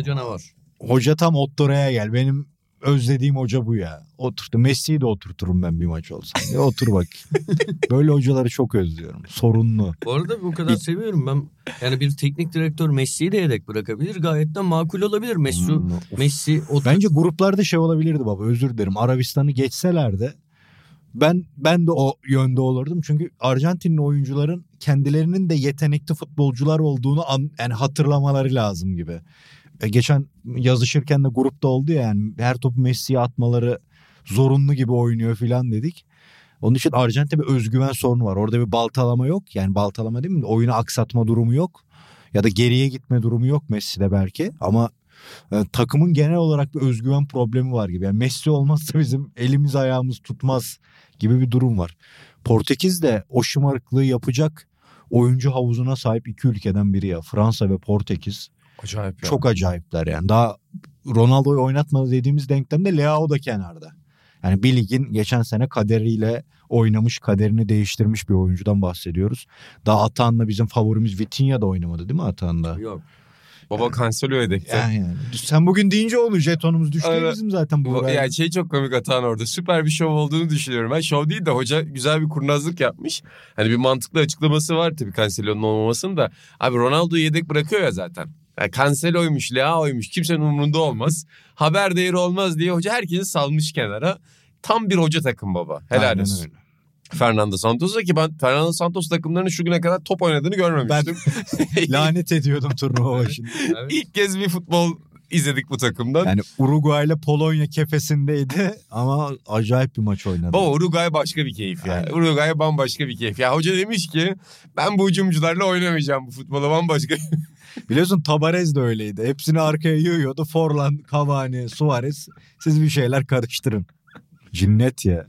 Hoca tam Ottora'ya gel. Benim özlediğim hoca bu ya. Oturttu. Messi'yi de oturturum ben bir maç olsam. Ya otur bak. Böyle hocaları çok özlüyorum. Sorunlu. Bu arada bu kadar seviyorum ben. Yani bir teknik direktör Messi'yi de yedek bırakabilir. Gayet de makul olabilir. Messi, hmm, Messi otur. Bence gruplarda şey olabilirdi baba. Özür dilerim. Arabistan'ı geçselerdi ben ben de o yönde olurdum. Çünkü Arjantinli oyuncuların kendilerinin de yetenekli futbolcular olduğunu an, yani hatırlamaları lazım gibi. Geçen yazışırken de grupta oldu ya yani her topu Messi'ye atmaları zorunlu gibi oynuyor filan dedik. Onun için Arjantin'de bir özgüven sorunu var. Orada bir baltalama yok. Yani baltalama değil mi? Oyunu aksatma durumu yok. Ya da geriye gitme durumu yok Messi'de belki. Ama yani takımın genel olarak bir özgüven problemi var gibi. Yani Messi olmazsa bizim elimiz ayağımız tutmaz gibi bir durum var. Portekiz de o şımarıklığı yapacak oyuncu havuzuna sahip iki ülkeden biri ya. Fransa ve Portekiz. Acayip çok yani. Acayipler yani. Daha Ronaldo'yu oynatmadı dediğimiz denklemde Leao da kenarda. Yani bir ligin geçen sene kaderiyle oynamış, kaderini değiştirmiş bir oyuncudan bahsediyoruz. Daha Atahan'la bizim favorimiz Vitinha da oynamadı değil mi Atahan'la? Yok. Baba yani, Cancelo yedekte. Yani, yani. Sen bugün deyince oldu. Jetonumuz düştü evet. Bizim zaten bu. Ya yani şey çok komik Atahan orada. Süper bir şov olduğunu düşünüyorum. Ben şov değil de hoca güzel bir kurnazlık yapmış. Hani bir mantıklı açıklaması var tabii Cancelo'nun olmamasının da. Abi Ronaldo'yu yedek bırakıyor ya zaten. Yani Cancelo'ymuş, Leao'ymuş kimsenin umurunda olmaz. Haber değeri olmaz diye hoca herkesi salmış kenara. Tam bir hoca takım baba. Helal olsun. Fernando Santos'a ki ben Fernando Santos takımlarının şu güne kadar top oynadığını görmemiştim. Ben lanet ediyordum turnuva başında. Evet. İlk kez bir futbol izledik bu takımdan. Yani Uruguay ile Polonya kefesindeydi ama acayip bir maç oynadı. Baba Uruguay başka bir keyif ya. Yani. Uruguay bambaşka bir keyif. Ya hoca demiş ki ben bu hücumcularla oynamayacağım bu futbola bambaşka. Biliyorsun Tabarez de öyleydi. Hepsini arkaya yığıyordu. Forlan, Cavani, Suarez. Siz bir şeyler karıştırın. Cinnet ya.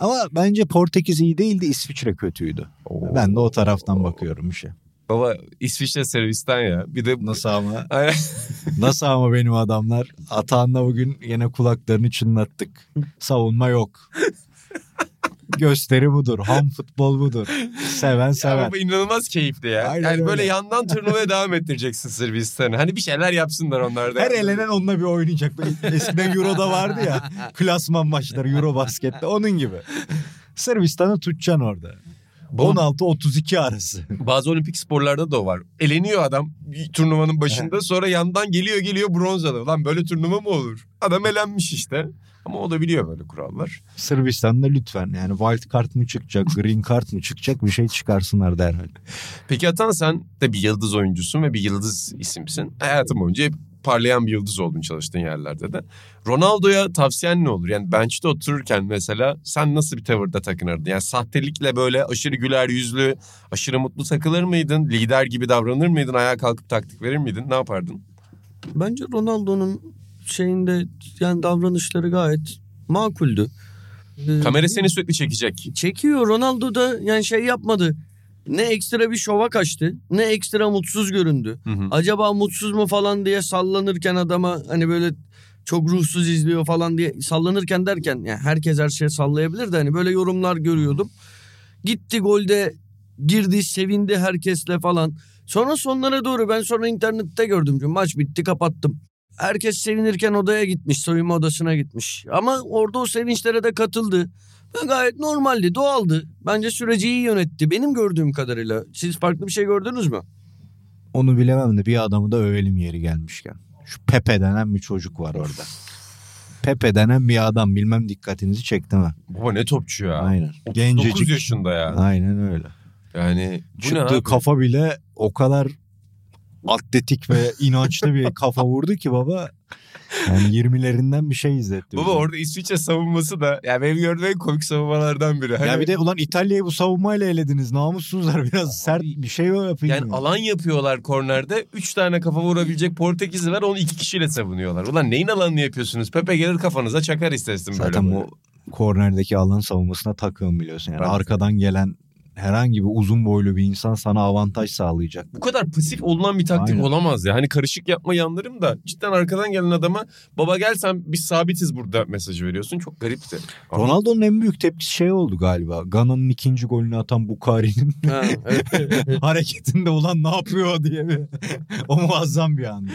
Ama bence Portekiz iyi değildi. İsviçre kötüydü. Oo. Ben de o taraftan Oo. bakıyorum işe. Baba İsviçre Sırbistan ya. Bir de nasıl ama? Nasıl ama benim adamlar? Atahan'la bugün yine kulaklarını çınlattık. Savunma yok. Gösteri budur. Ham futbol budur. Seven seven. Ama inanılmaz keyifli ya. Aynen yani öyle. Böyle yandan turnuvaya devam ettireceksin Sırbistan'ı. Hani bir şeyler yapsınlar onlar da. Her elenen onunla bir oynayacak. Eskiden Euro'da vardı ya. Klasman maçları Euro baskette. Onun gibi. Sırbistan'ı tutacaksın orada. on altı otuz iki arası. Bazı olimpik sporlarda da o var. Eleniyor adam turnuvanın başında. Sonra yandan geliyor geliyor bronzada. Lan böyle turnuva mı olur? Adam elenmiş işte. Ama o da biliyor böyle kurallar. Sırbistan'da lütfen yani wild card mı çıkacak, green card mı çıkacak bir şey çıkarsınlar derhal. Peki Atan sen de bir yıldız oyuncusun ve bir yıldız isimsin. Hayatım boyunca hep parlayan bir yıldız oldun çalıştığın yerlerde de. Ronaldo'ya tavsiyen ne olur? Yani bench'te otururken mesela sen nasıl bir tavırda takınırdın? Yani sahtelikle böyle aşırı güler yüzlü, aşırı mutlu takılır mıydın? Lider gibi davranır mıydın? Ayağa kalkıp taktik verir miydin? Ne yapardın? Bence Ronaldo'nun şeyinde yani davranışları gayet makuldü. Ee, Kamera seni sürekli çekecek. Çekiyor. Ronaldo da yani şey yapmadı. Ne ekstra bir şova kaçtı. Ne ekstra mutsuz göründü. Hı hı. Acaba mutsuz mu falan diye sallanırken adama hani böyle çok ruhsuz izliyor falan diye sallanırken derken yani herkes her şeye sallayabilir de hani böyle yorumlar görüyordum. Gitti golde girdi sevindi herkesle falan. Sonra sonlara doğru ben sonra internette gördüm. Maç bitti kapattım. Herkes sevinirken odaya gitmiş, soyunma odasına gitmiş. Ama orada o sevinçlere de katıldı. Ben gayet normaldi, doğaldı. Bence süreci iyi yönetti. Benim gördüğüm kadarıyla. Siz farklı bir şey gördünüz mü? Onu bilemem de bir adamı da övelim yeri gelmişken. Şu Pepe denen bir çocuk var orada. Pepe denen bir adam. Bilmem dikkatinizi çekti mi? Baba ne topçu ya. Aynen. otuz dokuz yaşında ya. Yani. Aynen öyle. Yani çıktığı kafa bile o kadar atletik ve inançlı bir kafa vurdu ki baba. Yani yirmilerinden bir şey izletti. Baba bize. Orada İsviçre savunması da yani benim gördüğüm en komik savunmalardan biri. Hani... Ya bir de ulan İtalya'yı bu savunmayla elediniz. Namussuzlar, biraz abi, sert bir şey yapayım. Yani ya. Alan yapıyorlar kornerde. Üç tane kafa vurabilecek Portekizli var. Onu iki kişiyle savunuyorlar. Ulan neyin alanını yapıyorsunuz? Pepe gelir kafanıza çakar istersin böyle. Zaten bu kornerdeki alan savunmasına takım biliyorsun. Yani evet. Arkadan gelen herhangi bir uzun boylu bir insan sana avantaj sağlayacak. Bu kadar pasif olunan bir taktik aynen. Olamaz ya. Hani karışık yapma yanlarım da cidden arkadan gelen adama baba gelsen biz sabitiz burada mesajı veriyorsun. Çok garipti. Ronaldo'nun en büyük tepkisi şey oldu galiba. Gana'nın ikinci golünü atan Bukari'nin ha, evet. hareketinde ulan ne yapıyor diye bir. O muazzam bir anda.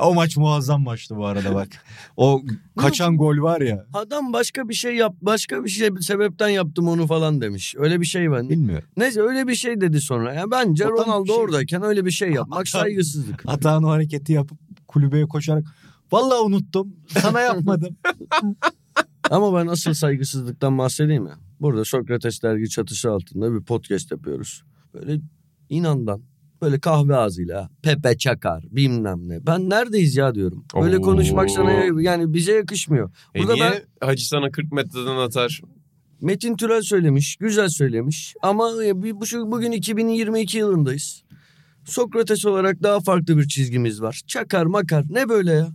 O maç muazzam maçtı bu arada bak. O kaçan gol var ya. Adam başka bir şey yap, başka bir şey sebepten yaptım onu falan demiş. Öyle bir şey ben. Bilmiyorum. Neyse öyle bir şey dedi sonra. Yani bence Atan Ronaldo şey... oradayken öyle bir şey yapmak Atan, saygısızlık. Atahan o hareketi yapıp kulübeye koşarak vallahi unuttum sana yapmadım. Ama ben asıl saygısızlıktan bahsedeyim ya. Burada Sokrates dergi çatısı altında bir podcast yapıyoruz. Böyle inandan böyle kahve ağzıyla Pepe çakar bilmem ne. Ben neredeyiz ya diyorum. Böyle Oo. konuşmak sana yani bize yakışmıyor. E burada niye ben... Hacı sana kırk metreden atar? Metin Türel söylemiş, güzel söylemiş ama bugün iki bin yirmi iki yılındayız. Sokrates olarak daha farklı bir çizgimiz var. Çakar makar ne böyle ya?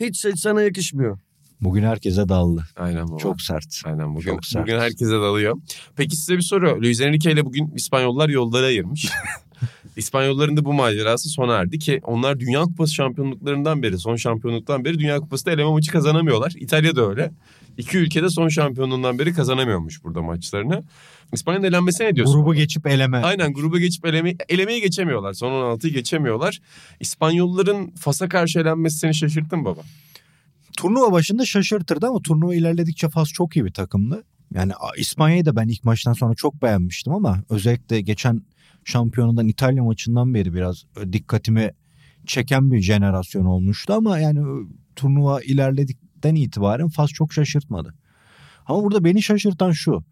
Hiç sana yakışmıyor. Bugün herkese daldı. Aynen baba. Çok sert. Aynen bugün. Çok sert. Bugün herkese dalıyor. Peki size bir soru. Luis Enrique ile bugün İspanyollar yolları ayırmış. İspanyolların da bu macerası sona erdi ki onlar Dünya Kupası şampiyonluklarından beri, son şampiyonluktan beri Dünya Kupası'nda eleme maçı kazanamıyorlar. İtalya da öyle. İki ülkede son şampiyonluğundan beri kazanamıyormuş burada maçlarını. İspanya'nın elenmesi ne diyorsun? Grubu geçip eleme. Aynen grubu geçip eleme, elemeyi geçemiyorlar. Son on altıyı geçemiyorlar. İspanyolların Fas'a karşı elenmesi seni şaşırttı mı baba? Turnuva başında şaşırtırdı ama turnuva ilerledikçe Fas çok iyi bir takımdı. Yani İspanya'yı da ben ilk maçtan sonra çok beğenmiştim ama özellikle geçen şampiyonadan İtalya maçından beri biraz dikkatimi çeken bir jenerasyon olmuştu ama yani turnuva ilerledikten itibaren Fas çok şaşırtmadı. Ama burada beni şaşırtan şu.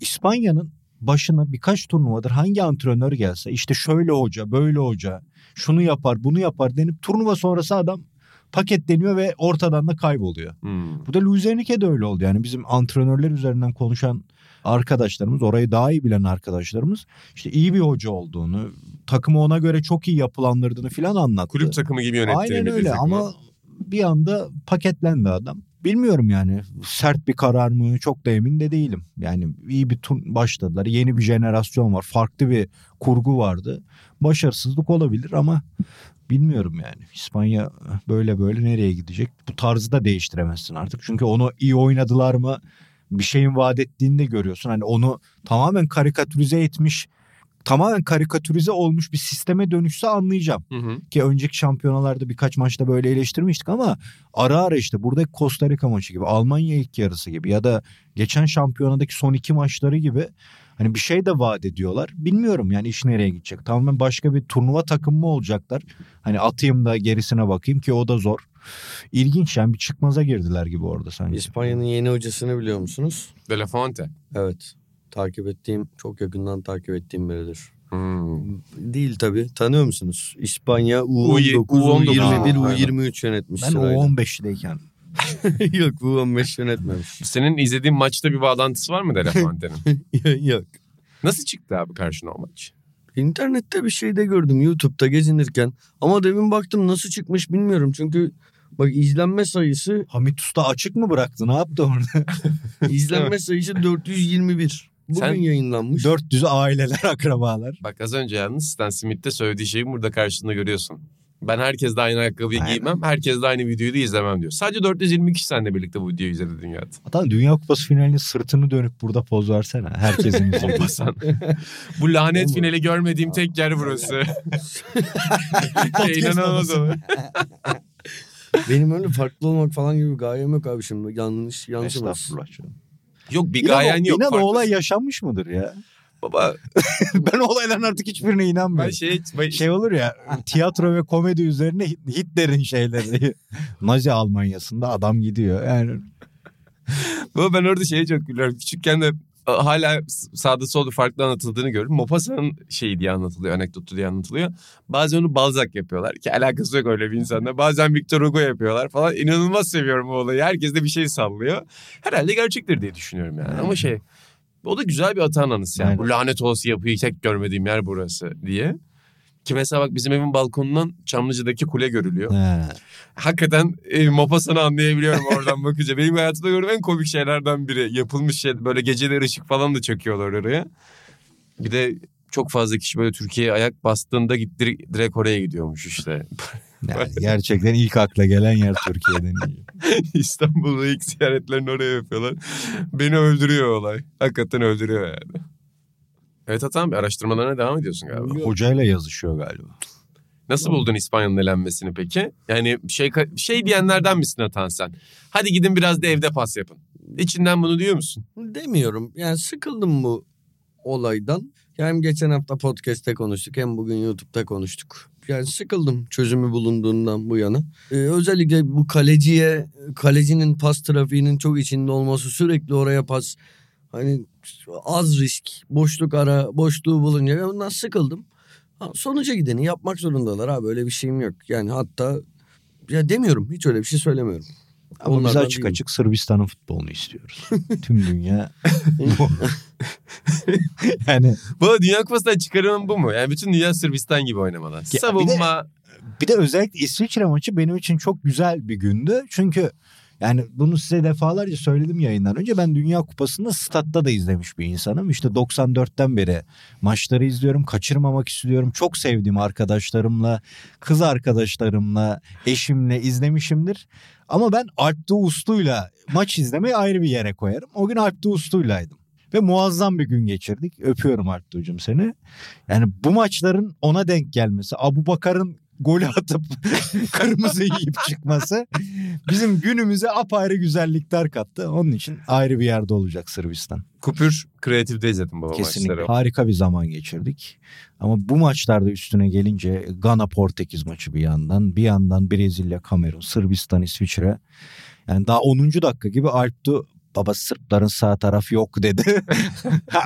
İspanya'nın başına birkaç turnuvadır hangi antrenör gelse işte şöyle hoca, böyle hoca, şunu yapar, bunu yapar denip turnuva sonrası adam paketleniyor ve ortadan da kayboluyor. Hmm. Bu da Luis Enrique de öyle oldu. Yani bizim antrenörler üzerinden konuşan arkadaşlarımız, orayı daha iyi bilen arkadaşlarımız işte iyi bir hoca olduğunu, takımı ona göre çok iyi yapılandırdığını filan anlattı. Kulüp takımı gibi yönettiğini. Aynen öyle ama bir anda paketlendi adam. Bilmiyorum yani sert bir karar mı çok da emin de değilim. Yani iyi bir turn başladılar. Yeni bir jenerasyon var. Farklı bir kurgu vardı. Başarısızlık olabilir ama bilmiyorum yani. İspanya böyle böyle nereye gidecek? Bu tarzı da değiştiremezsin artık. Çünkü onu iyi oynadılar mı bir şeyin vaat ettiğini de görüyorsun. Hani onu tamamen karikatürize etmiş, tamamen karikatürize olmuş bir sisteme dönüşse anlayacağım. Hı hı. Ki önceki şampiyonalarda birkaç maçta böyle eleştirmiştik ama ara ara işte buradaki Costa Rica maçı gibi, Almanya ilk yarısı gibi ya da geçen şampiyonadaki son iki maçları gibi hani bir şey de vaat ediyorlar. Bilmiyorum yani iş nereye gidecek. Tamamen başka bir turnuva takımı mı olacaklar? Hani atayım da gerisine bakayım ki o da zor. İlginç yani bir çıkmaza girdiler gibi orada sanki. İspanya'nın yeni hocasını biliyor musunuz? De La Fuente. Evet. Takip ettiğim, çok yakından takip ettiğim biridir. Hmm. Değil tabii. Tanıyor musunuz? İspanya U on dokuz, U on dokuz, U on bir, U yirmi üç yönetmiş. Ben U on beşteyken. Yok U on beş yönetmemiş. Senin izlediğin maçta bir bağlantısı var mı De La Fuente'nin? Yok. Nasıl çıktı abi karşına o maç? İnternette bir şey de gördüm YouTube'da gezinirken. Ama demin baktım nasıl çıkmış bilmiyorum. Çünkü bak izlenme sayısı... Hamit Usta açık mı bıraktı? Ne yaptı orada? İzlenme sayısı dört yüz yirmi bir. Bugün sen yayınlanmış. dört yüz aileler, akrabalar. Bak az önce yalnız Stan Smith'te söylediği şeyi burada karşında görüyorsun. Ben herkes de aynı ayakkabıyı aynen giymem, herkes de aynı videoyu da izlemem diyor. Sadece dört yüz yirmi kişi seninle birlikte bu videoyu izledi dünyada. Hatta Dünya Kupası finalinin sırtını dönüp burada poz versene. Herkesin izlemesen. Bu lanet finali görmediğim tek yer burası. İnanılmaz ama. Benim öyle farklı olmak falan gibi gayem yok abi şimdi. Yanlış, yanlış mı? Estağfurullah canım. Yok bir gayen yok. İnan o olay yaşanmış mıdır ya? Baba ben olayların artık hiçbirine inanmıyorum. Ben şey, ben... şey olur ya tiyatro ve komedi üzerine Hitler'in şeyleri. Nazi Almanya'sında adam gidiyor yani. Baba ben orada şeye çok gülüyorum. Küçükken de hala sağda solda farklı anlatıldığını görüyorum. Mopasa'nın şeyi diye anlatılıyor, anekdotu diye anlatılıyor. Bazen onu Balzac yapıyorlar ki alakası yok öyle bir insanla. Bazen Victor Hugo yapıyorlar falan. İnanılmaz seviyorum o olayı. Herkes de bir şey sallıyor. Herhalde gerçektir diye düşünüyorum yani. Ama şey, o da güzel bir Atahan anısı yani. Bu lanet olası yapıyı tek görmediğim yer burası diye. Ki mesela bak bizim evin balkonundan Çamlıca'daki kule görülüyor. He. Hakikaten e, Mopasa'nı anlayabiliyorum oradan bakınca. Benim hayatımda gördüğüm en komik şeylerden biri. Yapılmış şey, böyle geceleri ışık falan da çöküyorlar oraya. Bir de çok fazla kişi böyle Türkiye'ye ayak bastığında git direkt oraya gidiyormuş işte. Yani gerçekten ilk akla gelen yer Türkiye'den. İstanbul'da ilk ziyaretlerini oraya yapıyorlar. Beni öldürüyor olay. Hakikaten öldürüyor yani. Evet Atahan, araştırmalarına devam ediyorsun galiba. Hocayla yazışıyor galiba. Nasıl buldun İspanya'nın elenmesini peki? Yani şey şey diyenlerden misin Atahan sen? Hadi gidin biraz da evde pas yapın. İçinden bunu diyor musun? Demiyorum. Yani sıkıldım bu olaydan. Hem geçen hafta podcast'te konuştuk hem bugün YouTube'da konuştuk. Yani sıkıldım çözümü bulunduğundan bu yana. Ee, özellikle bu kaleciye, kalecinin pas trafiğinin çok içinde olması, sürekli oraya pas... Hani az risk, boşluk ara, boşluğu bulunca ben bundan sıkıldım. Sonuca gideni yapmak zorundalar abi, öyle bir şeyim yok. Yani hatta ya demiyorum, hiç öyle bir şey söylemiyorum. Ama onlardan biz açık değilim. Açık Sırbistan'ın futbolunu istiyoruz. Tüm dünya. Yani bu Dünya Kupası'ndan çıkarımın bu mu? Yani bütün dünya Sırbistan gibi oynamalar. Savunma. Bir de, bir de özellikle İsviçre maçı benim için çok güzel bir gündü. Çünkü yani bunu size defalarca söyledim yayından önce. Ben Dünya Kupası'nı statta da izlemiş bir insanım. İşte doksan dörtten beri maçları izliyorum. Kaçırmamak istiyorum. Çok sevdiğim arkadaşlarımla, kız arkadaşlarımla, eşimle izlemişimdir. Ama ben Alp'te Uslu'yla maç izlemeyi ayrı bir yere koyarım. O gün Alp'te Uslu'ylaydım. Ve muazzam bir gün geçirdik. Öpüyorum Alp'te hocam seni. Yani bu maçların ona denk gelmesi, Abubakar'ın golü atıp kırmızı yiyip çıkması bizim günümüze apayrı güzellikler kattı. Onun için ayrı bir yerde olacak Sırbistan. Kupür kreatifde izledim baba. Kesinlikle maçları. Harika bir zaman geçirdik. Ama bu maçlarda üstüne gelince Gana Portekiz maçı bir yandan, bir yandan Brezilya, Kamerun, Sırbistan, İsviçre. Yani daha onuncu dakika gibi Alptu baba Sırpların sağ tarafı yok dedi.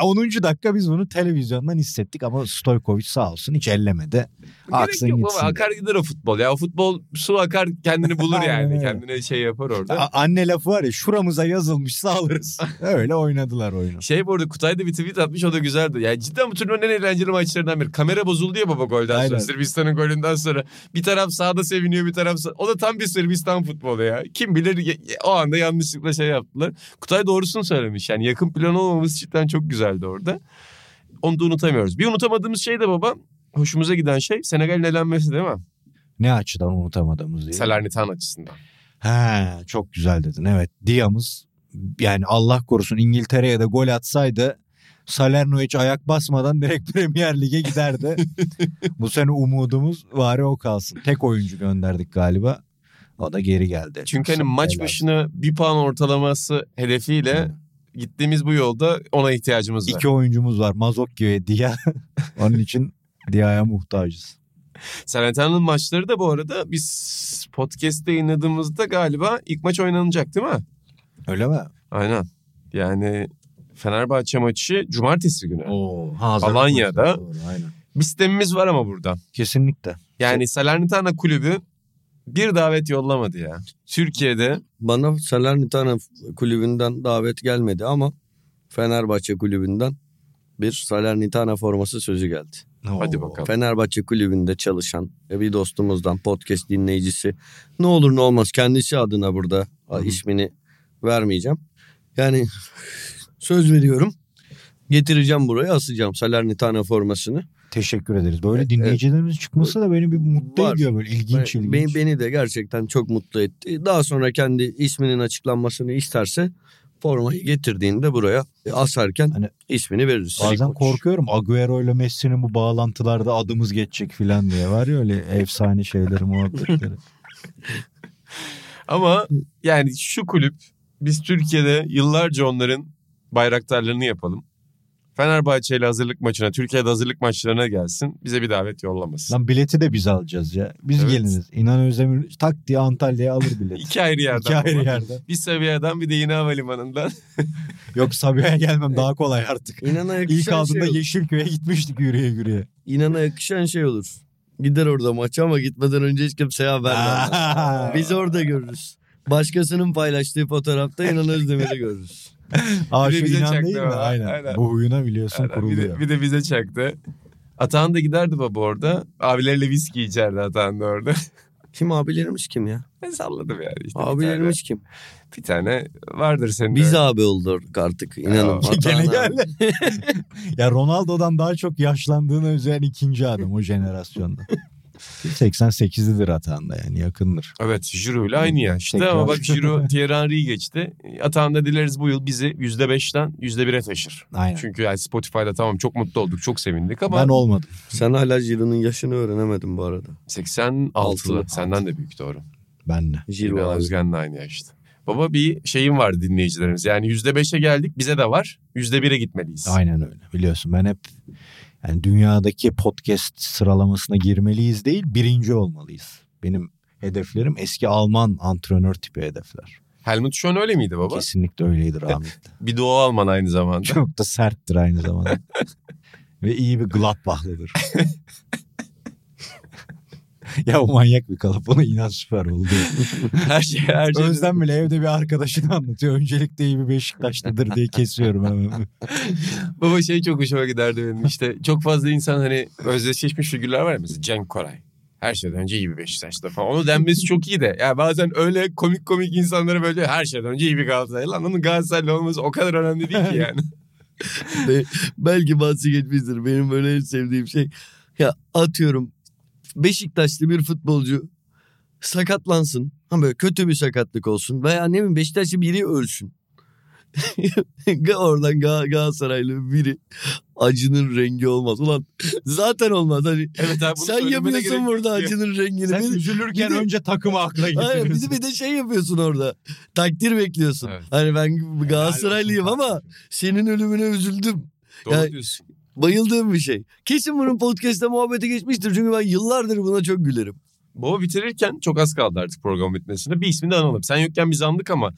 onuncu dakika biz bunu televizyondan hissettik ama Stojkovic sağ olsun hiç ellemedi. Aksın gitsin. Baba, akar gider o futbol. Ya o futbol su akar kendini bulur yani. Kendine şey yapar orada. A- anne lafı var ya, şuramıza yazılmışsa alırız. Öyle oynadılar oyunu. Şey bu arada Kutay da bir tweet atmış, o da güzeldi. Yani cidden bu turnuvanın en eğlenceli maçlarından biri. Kamera bozuldu ya baba golden sonra. Aynen. Sırbistan'ın golünden sonra. Bir taraf sağda seviniyor, bir taraf sağda. O da tam bir Sırbistan futbolu ya. Kim bilir o anda yanlışlıkla şey yaptılar. Kutay doğrusunu söylemiş. Yani yakın plan olmaması cidden çok güzeldi orada. Onu da unutamıyoruz. Bir unutamadığımız şey de baba, hoşumuza giden şey Senegal'in elenmesi değil mi? Ne açıdan unutamadığımız diye? Salernitana açısından. He, çok güzel dedin. Evet. Dia'mız yani Allah korusun İngiltere'ye de gol atsaydı Salerno hiç ayak basmadan direkt Premier Lig'e giderdi. Bu sene umudumuz var ya, o kalsın. Tek oyuncu gönderdik galiba. O da geri geldi. Çünkü hani maç başına bir puan ortalaması hedefiyle Hı. gittiğimiz bu yolda ona ihtiyacımız var. İki oyuncumuz var. Mazokyo ve Dia. Onun için Dia'ya muhtacız. Salernitana maçları da bu arada biz podcast'te yayınladığımızda galiba ilk maç oynanacak değil mi? Öyle mi? Aynen. Yani Fenerbahçe maçı cumartesi günü. Oo, Alanya'da. Doğru, aynen. Bir sistemimiz var ama burada. Kesinlikle. Yani Salernitana kulübü bir davet yollamadı ya. Türkiye'de bana Salernitana kulübünden davet gelmedi ama Fenerbahçe kulübünden bir Salernitana forması sözü geldi. Oo. Hadi bakalım. Fenerbahçe kulübünde çalışan bir dostumuzdan, podcast dinleyicisi. Ne olur ne olmaz kendisi adına burada Hı-hı. ismini vermeyeceğim. Yani söz veriyorum. Getireceğim buraya, asacağım Salernitana formasını. Teşekkür ederiz. Böyle evet, dinleyicilerimiz evet. çıkması da beni bir mutlu Var. ediyor böyle ilginç ilginç. Beni, beni de gerçekten çok mutlu etti. Daha sonra kendi isminin açıklanmasını isterse formayı getirdiğinde buraya asarken hani, ismini veririz. Bazen korkuyorum Agüero ile Messi'nin bu bağlantılarda adımız geçecek filan diye. Var ya öyle efsane şeyler muhabbetleri. Ama yani şu kulüp, biz Türkiye'de yıllarca onların bayraktarlarını yapalım. Fenerbahçe ile hazırlık maçına, Türkiye'de hazırlık maçlarına gelsin. Bize bir davet yollamasın. Lan bileti de biz alacağız ya. Biz evet. geliniz. İnan Özdemir tak diye Antalya'ya alır bileti. İki ayrı yerden. İki ayrı yerden. yerden. Bir Sabiha'dan bir de yine havalimanından. Yok, Sabiha'ya gelmem daha kolay artık. İnan'a yakışan İlk aldığında şey Yeşilköy'e gitmiştik yürüye yürüye. İnan'a yakışan şey olur. Gider orada maça ama gitmeden önce hiç kimseye haber vermez. Biz orada görürüz. Başkasının paylaştığı fotoğrafta İnan Özdemir'i görürüz. Aa, şu İnan değil mi? Aynen. Aynen. Bu huyuna biliyorsun kuruluyor. Bir de, bir de bize çaktı. Atahan da giderdi baba orada. Abilerle viski içerdi Atahan da orada. Kim abilerimiz kim ya? Ben salladım yani. İşte abilerimiz kim? Bir tane vardır senin. Biz öyle abi olduk artık. İnanın. Gene geldi. Ya Ronaldo'dan daha çok yaşlandığına özel ikinci adam o jenerasyonda. seksen sekizlidir Atahan'da yani, yakındır. Evet, Giroud'la aynı yaşta işte ama bak Giroud Thierry Henry'i geçti. Atahan'da dileriz bu yıl bizi yüzde beşten yüzde bire taşır. Aynen. Çünkü yani Spotify'da tamam çok mutlu olduk, çok sevindik ama... Ben olmadım. Sen hala Giroud'un yaşını öğrenemedin bu arada. seksen altılı Senden de büyük, doğru. Ben de. İlhan Özgen'le aynı yaşta. Baba bir şeyim vardı dinleyicilerimiz. Yani yüzde beşe geldik, bize de var. yüzde bire gitmeliyiz. Aynen öyle. Biliyorsun ben hep... Yani dünyadaki podcast sıralamasına girmeliyiz değil, birinci olmalıyız. Benim hedeflerim eski Alman antrenör tipi hedefler. Helmut Schön öyle miydi baba? Kesinlikle öyleydi rahmetli. Bir Doğu Alman aynı zamanda. Çok da serttir aynı zamanda. Ve iyi bir Gladbach'lıdır. Ya o manyak bir kalıp, ona inan süper oldu. her şey, her şey. Özlem bile evde bir arkadaşını anlatıyor. Öncelikle iyi bir Beşiktaşlıdır diye kesiyorum hemen. Baba şey çok hoşuma giderdi benim. İşte çok fazla insan hani özdeşleşmiş figürler var ya, mesela Cenk Koray. Her şeyden önce iyi bir Beşiktaşlı falan. Onu denmesi çok iyi de. Yani bazen öyle komik komik insanlara böyle her şeyden önce iyi bir Galatasaraylı. Lan onun Galatasaraylı olması o kadar önemli değil ki yani. Belki bahsi geçmiştir. Benim böyle en sevdiğim şey. Ya atıyorum. Beşiktaşlı bir futbolcu sakatlansın. Ama böyle kötü bir sakatlık olsun. Veya ne bileyim Beşiktaşlı biri ölsün. Oradan Galatasaraylı biri acının rengi olmaz. Ulan zaten olmaz. Hani evet abi, sen yapıyorsun burada acının rengini. Sen bir, üzülürken bir de, önce takımı akla getiriyorsun. Bizi bir de şey yapıyorsun orada. Takdir bekliyorsun. Evet. Hani ben Galatasaraylıyım ama senin ölümüne üzüldüm. Doğru yani, diyorsun. Bayıldığım bir şey. Kesin bunun podcast'ta muhabbeti geçmiştir. Çünkü ben yıllardır buna çok gülerim. Baba bitirirken çok az kaldı artık program bitmesine. Bir ismini de analım. Sen yokken biz andık ama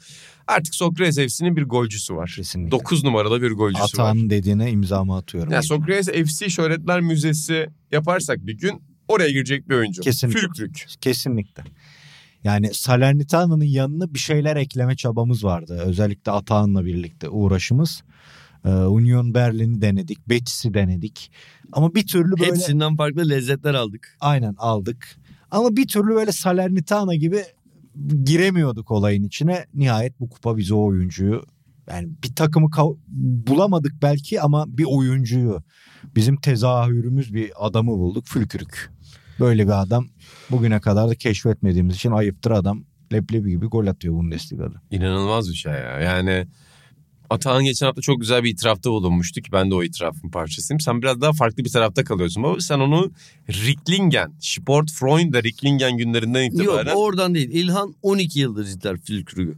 artık Sokrates F C'nin bir golcüsü var. Kesinlikle. dokuz numarada bir golcüsü Atan var. Atan dediğine imzamı atıyorum. Yani Sokrates F C Şöhretler Müzesi yaparsak bir gün oraya girecek bir oyuncu. Kesinlikle. Fülkrük. Kesinlikle. Yani Salernitana'nın yanına bir şeyler ekleme çabamız vardı. Özellikle Atahan'la birlikte uğraşımız. Union Berlin'i denedik, Betis'i denedik. Ama bir türlü böyle... Hepsinden farklı lezzetler aldık. Aynen aldık. Ama bir türlü böyle Salernitana gibi giremiyorduk olayın içine. Nihayet bu kupa bize o oyuncuyu... Yani bir takımı kav- bulamadık belki ama bir oyuncuyu... Bizim tezahürümüz bir adamı bulduk. Fülkürük. Böyle bir adam bugüne kadar da keşfetmediğimiz için ayıptır adam. Leblebi gibi gol atıyor Bundesliga'da. İnanılmaz bir şey ya. Yani... Atahan geçen hafta çok güzel bir itirafta bulunmuştu ki ben de o itirafın parçasıyım. Sen biraz daha farklı bir tarafta kalıyorsun baba. Sen onu Ricklingen, Sport Freund'da Ricklingen günlerinden itibaren... Yok oradan değil. İlhan on iki yıldır izler Fülkrü'yü.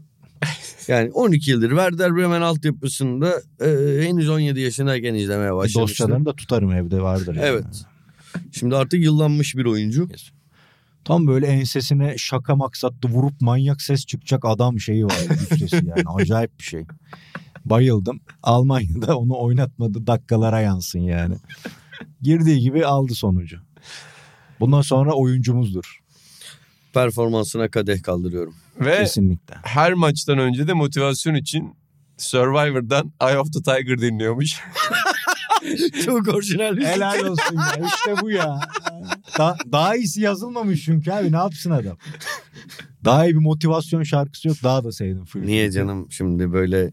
Yani on iki yıldır. Werder Bremen altyapısında e, henüz on yedi yaşındayken izlemeye başlamıştım. Dosyalarını da tutarım evde vardır. Yani. Evet. Şimdi artık yıllanmış bir oyuncu. Yes. Tam böyle ensesine şaka maksatlı vurup manyak ses çıkacak adam şeyi var. Yani. Acayip bir şey. Bayıldım. Almanya'da onu oynatmadı, dakikalara yansın yani. Girdiği gibi aldı sonucu. Bundan sonra oyuncumuzdur. Performansına kadeh kaldırıyorum. Ve kesinlikle. Her maçtan önce de motivasyon için Survivor'dan Eye of the Tiger dinliyormuş. Çok orijinal bir şey. Helal olsun ya. İşte bu ya. Da, daha iyisi yazılmamış çünkü abi. Ne yapsın adam? Daha iyi bir motivasyon şarkısı yok. Daha da sevdim. Niye canım şimdi böyle...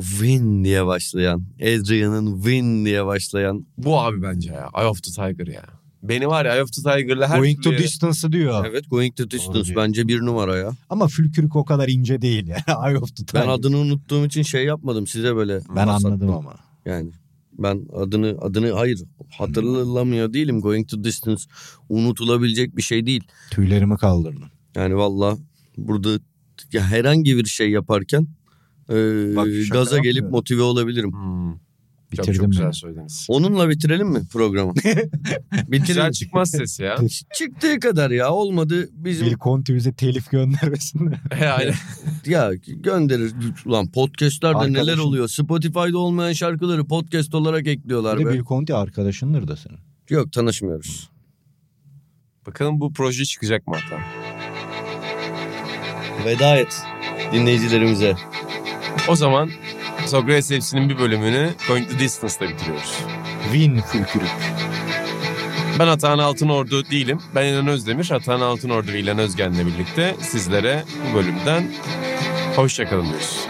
Win diye başlayan, Adrian'ın Win diye başlayan. Bu abi bence ya. Eye of the Tiger ya. Beni var ya Eye of the Tiger'la her Going türlü... to distance'ı diyor. Evet, Going to distance bence bir numara ya. Ama Fülkürük o kadar ince değil yani. Eye of the Tiger. Ben adını unuttuğum için şey yapmadım size böyle. Ben anladım attım. Ama. Yani ben adını adını hayır hatırlamıyor hmm. değilim. Going to distance unutulabilecek bir şey değil. Tüylerimi kaldırdım. Yani valla burada ya herhangi bir şey yaparken Ee, Bak, gaza gelip motive olabilirim. Hmm. Bitirdim çok güzel söylediniz. Onunla bitirelim mi programı? Güzel çıkmaz ses ya. Çıktığı kadar ya, olmadı bizim. Bir kontümüze telif göndermesinler. Yani. Ya gönderir. Ulan podcastlerde arkadaşın... neler oluyor? Spotify'da olmayan şarkıları podcast olarak ekliyorlar. Bir de be. Bir konti arkadaşındır da senin. Yok, tanışmıyoruz. Bakalım bu proje çıkacak mı hatta? Veda et dinleyicilerimize. O zaman Sokrates F C'nin bir bölümünü Going the Distance'da bitiriyoruz. Win fülkürük. Ben Atahan Altınordu değilim. Ben İnan Özdemir. Atahan Altınordu ve İlhan Özgen'le birlikte sizlere bu bölümden hoşçakalın diyoruz.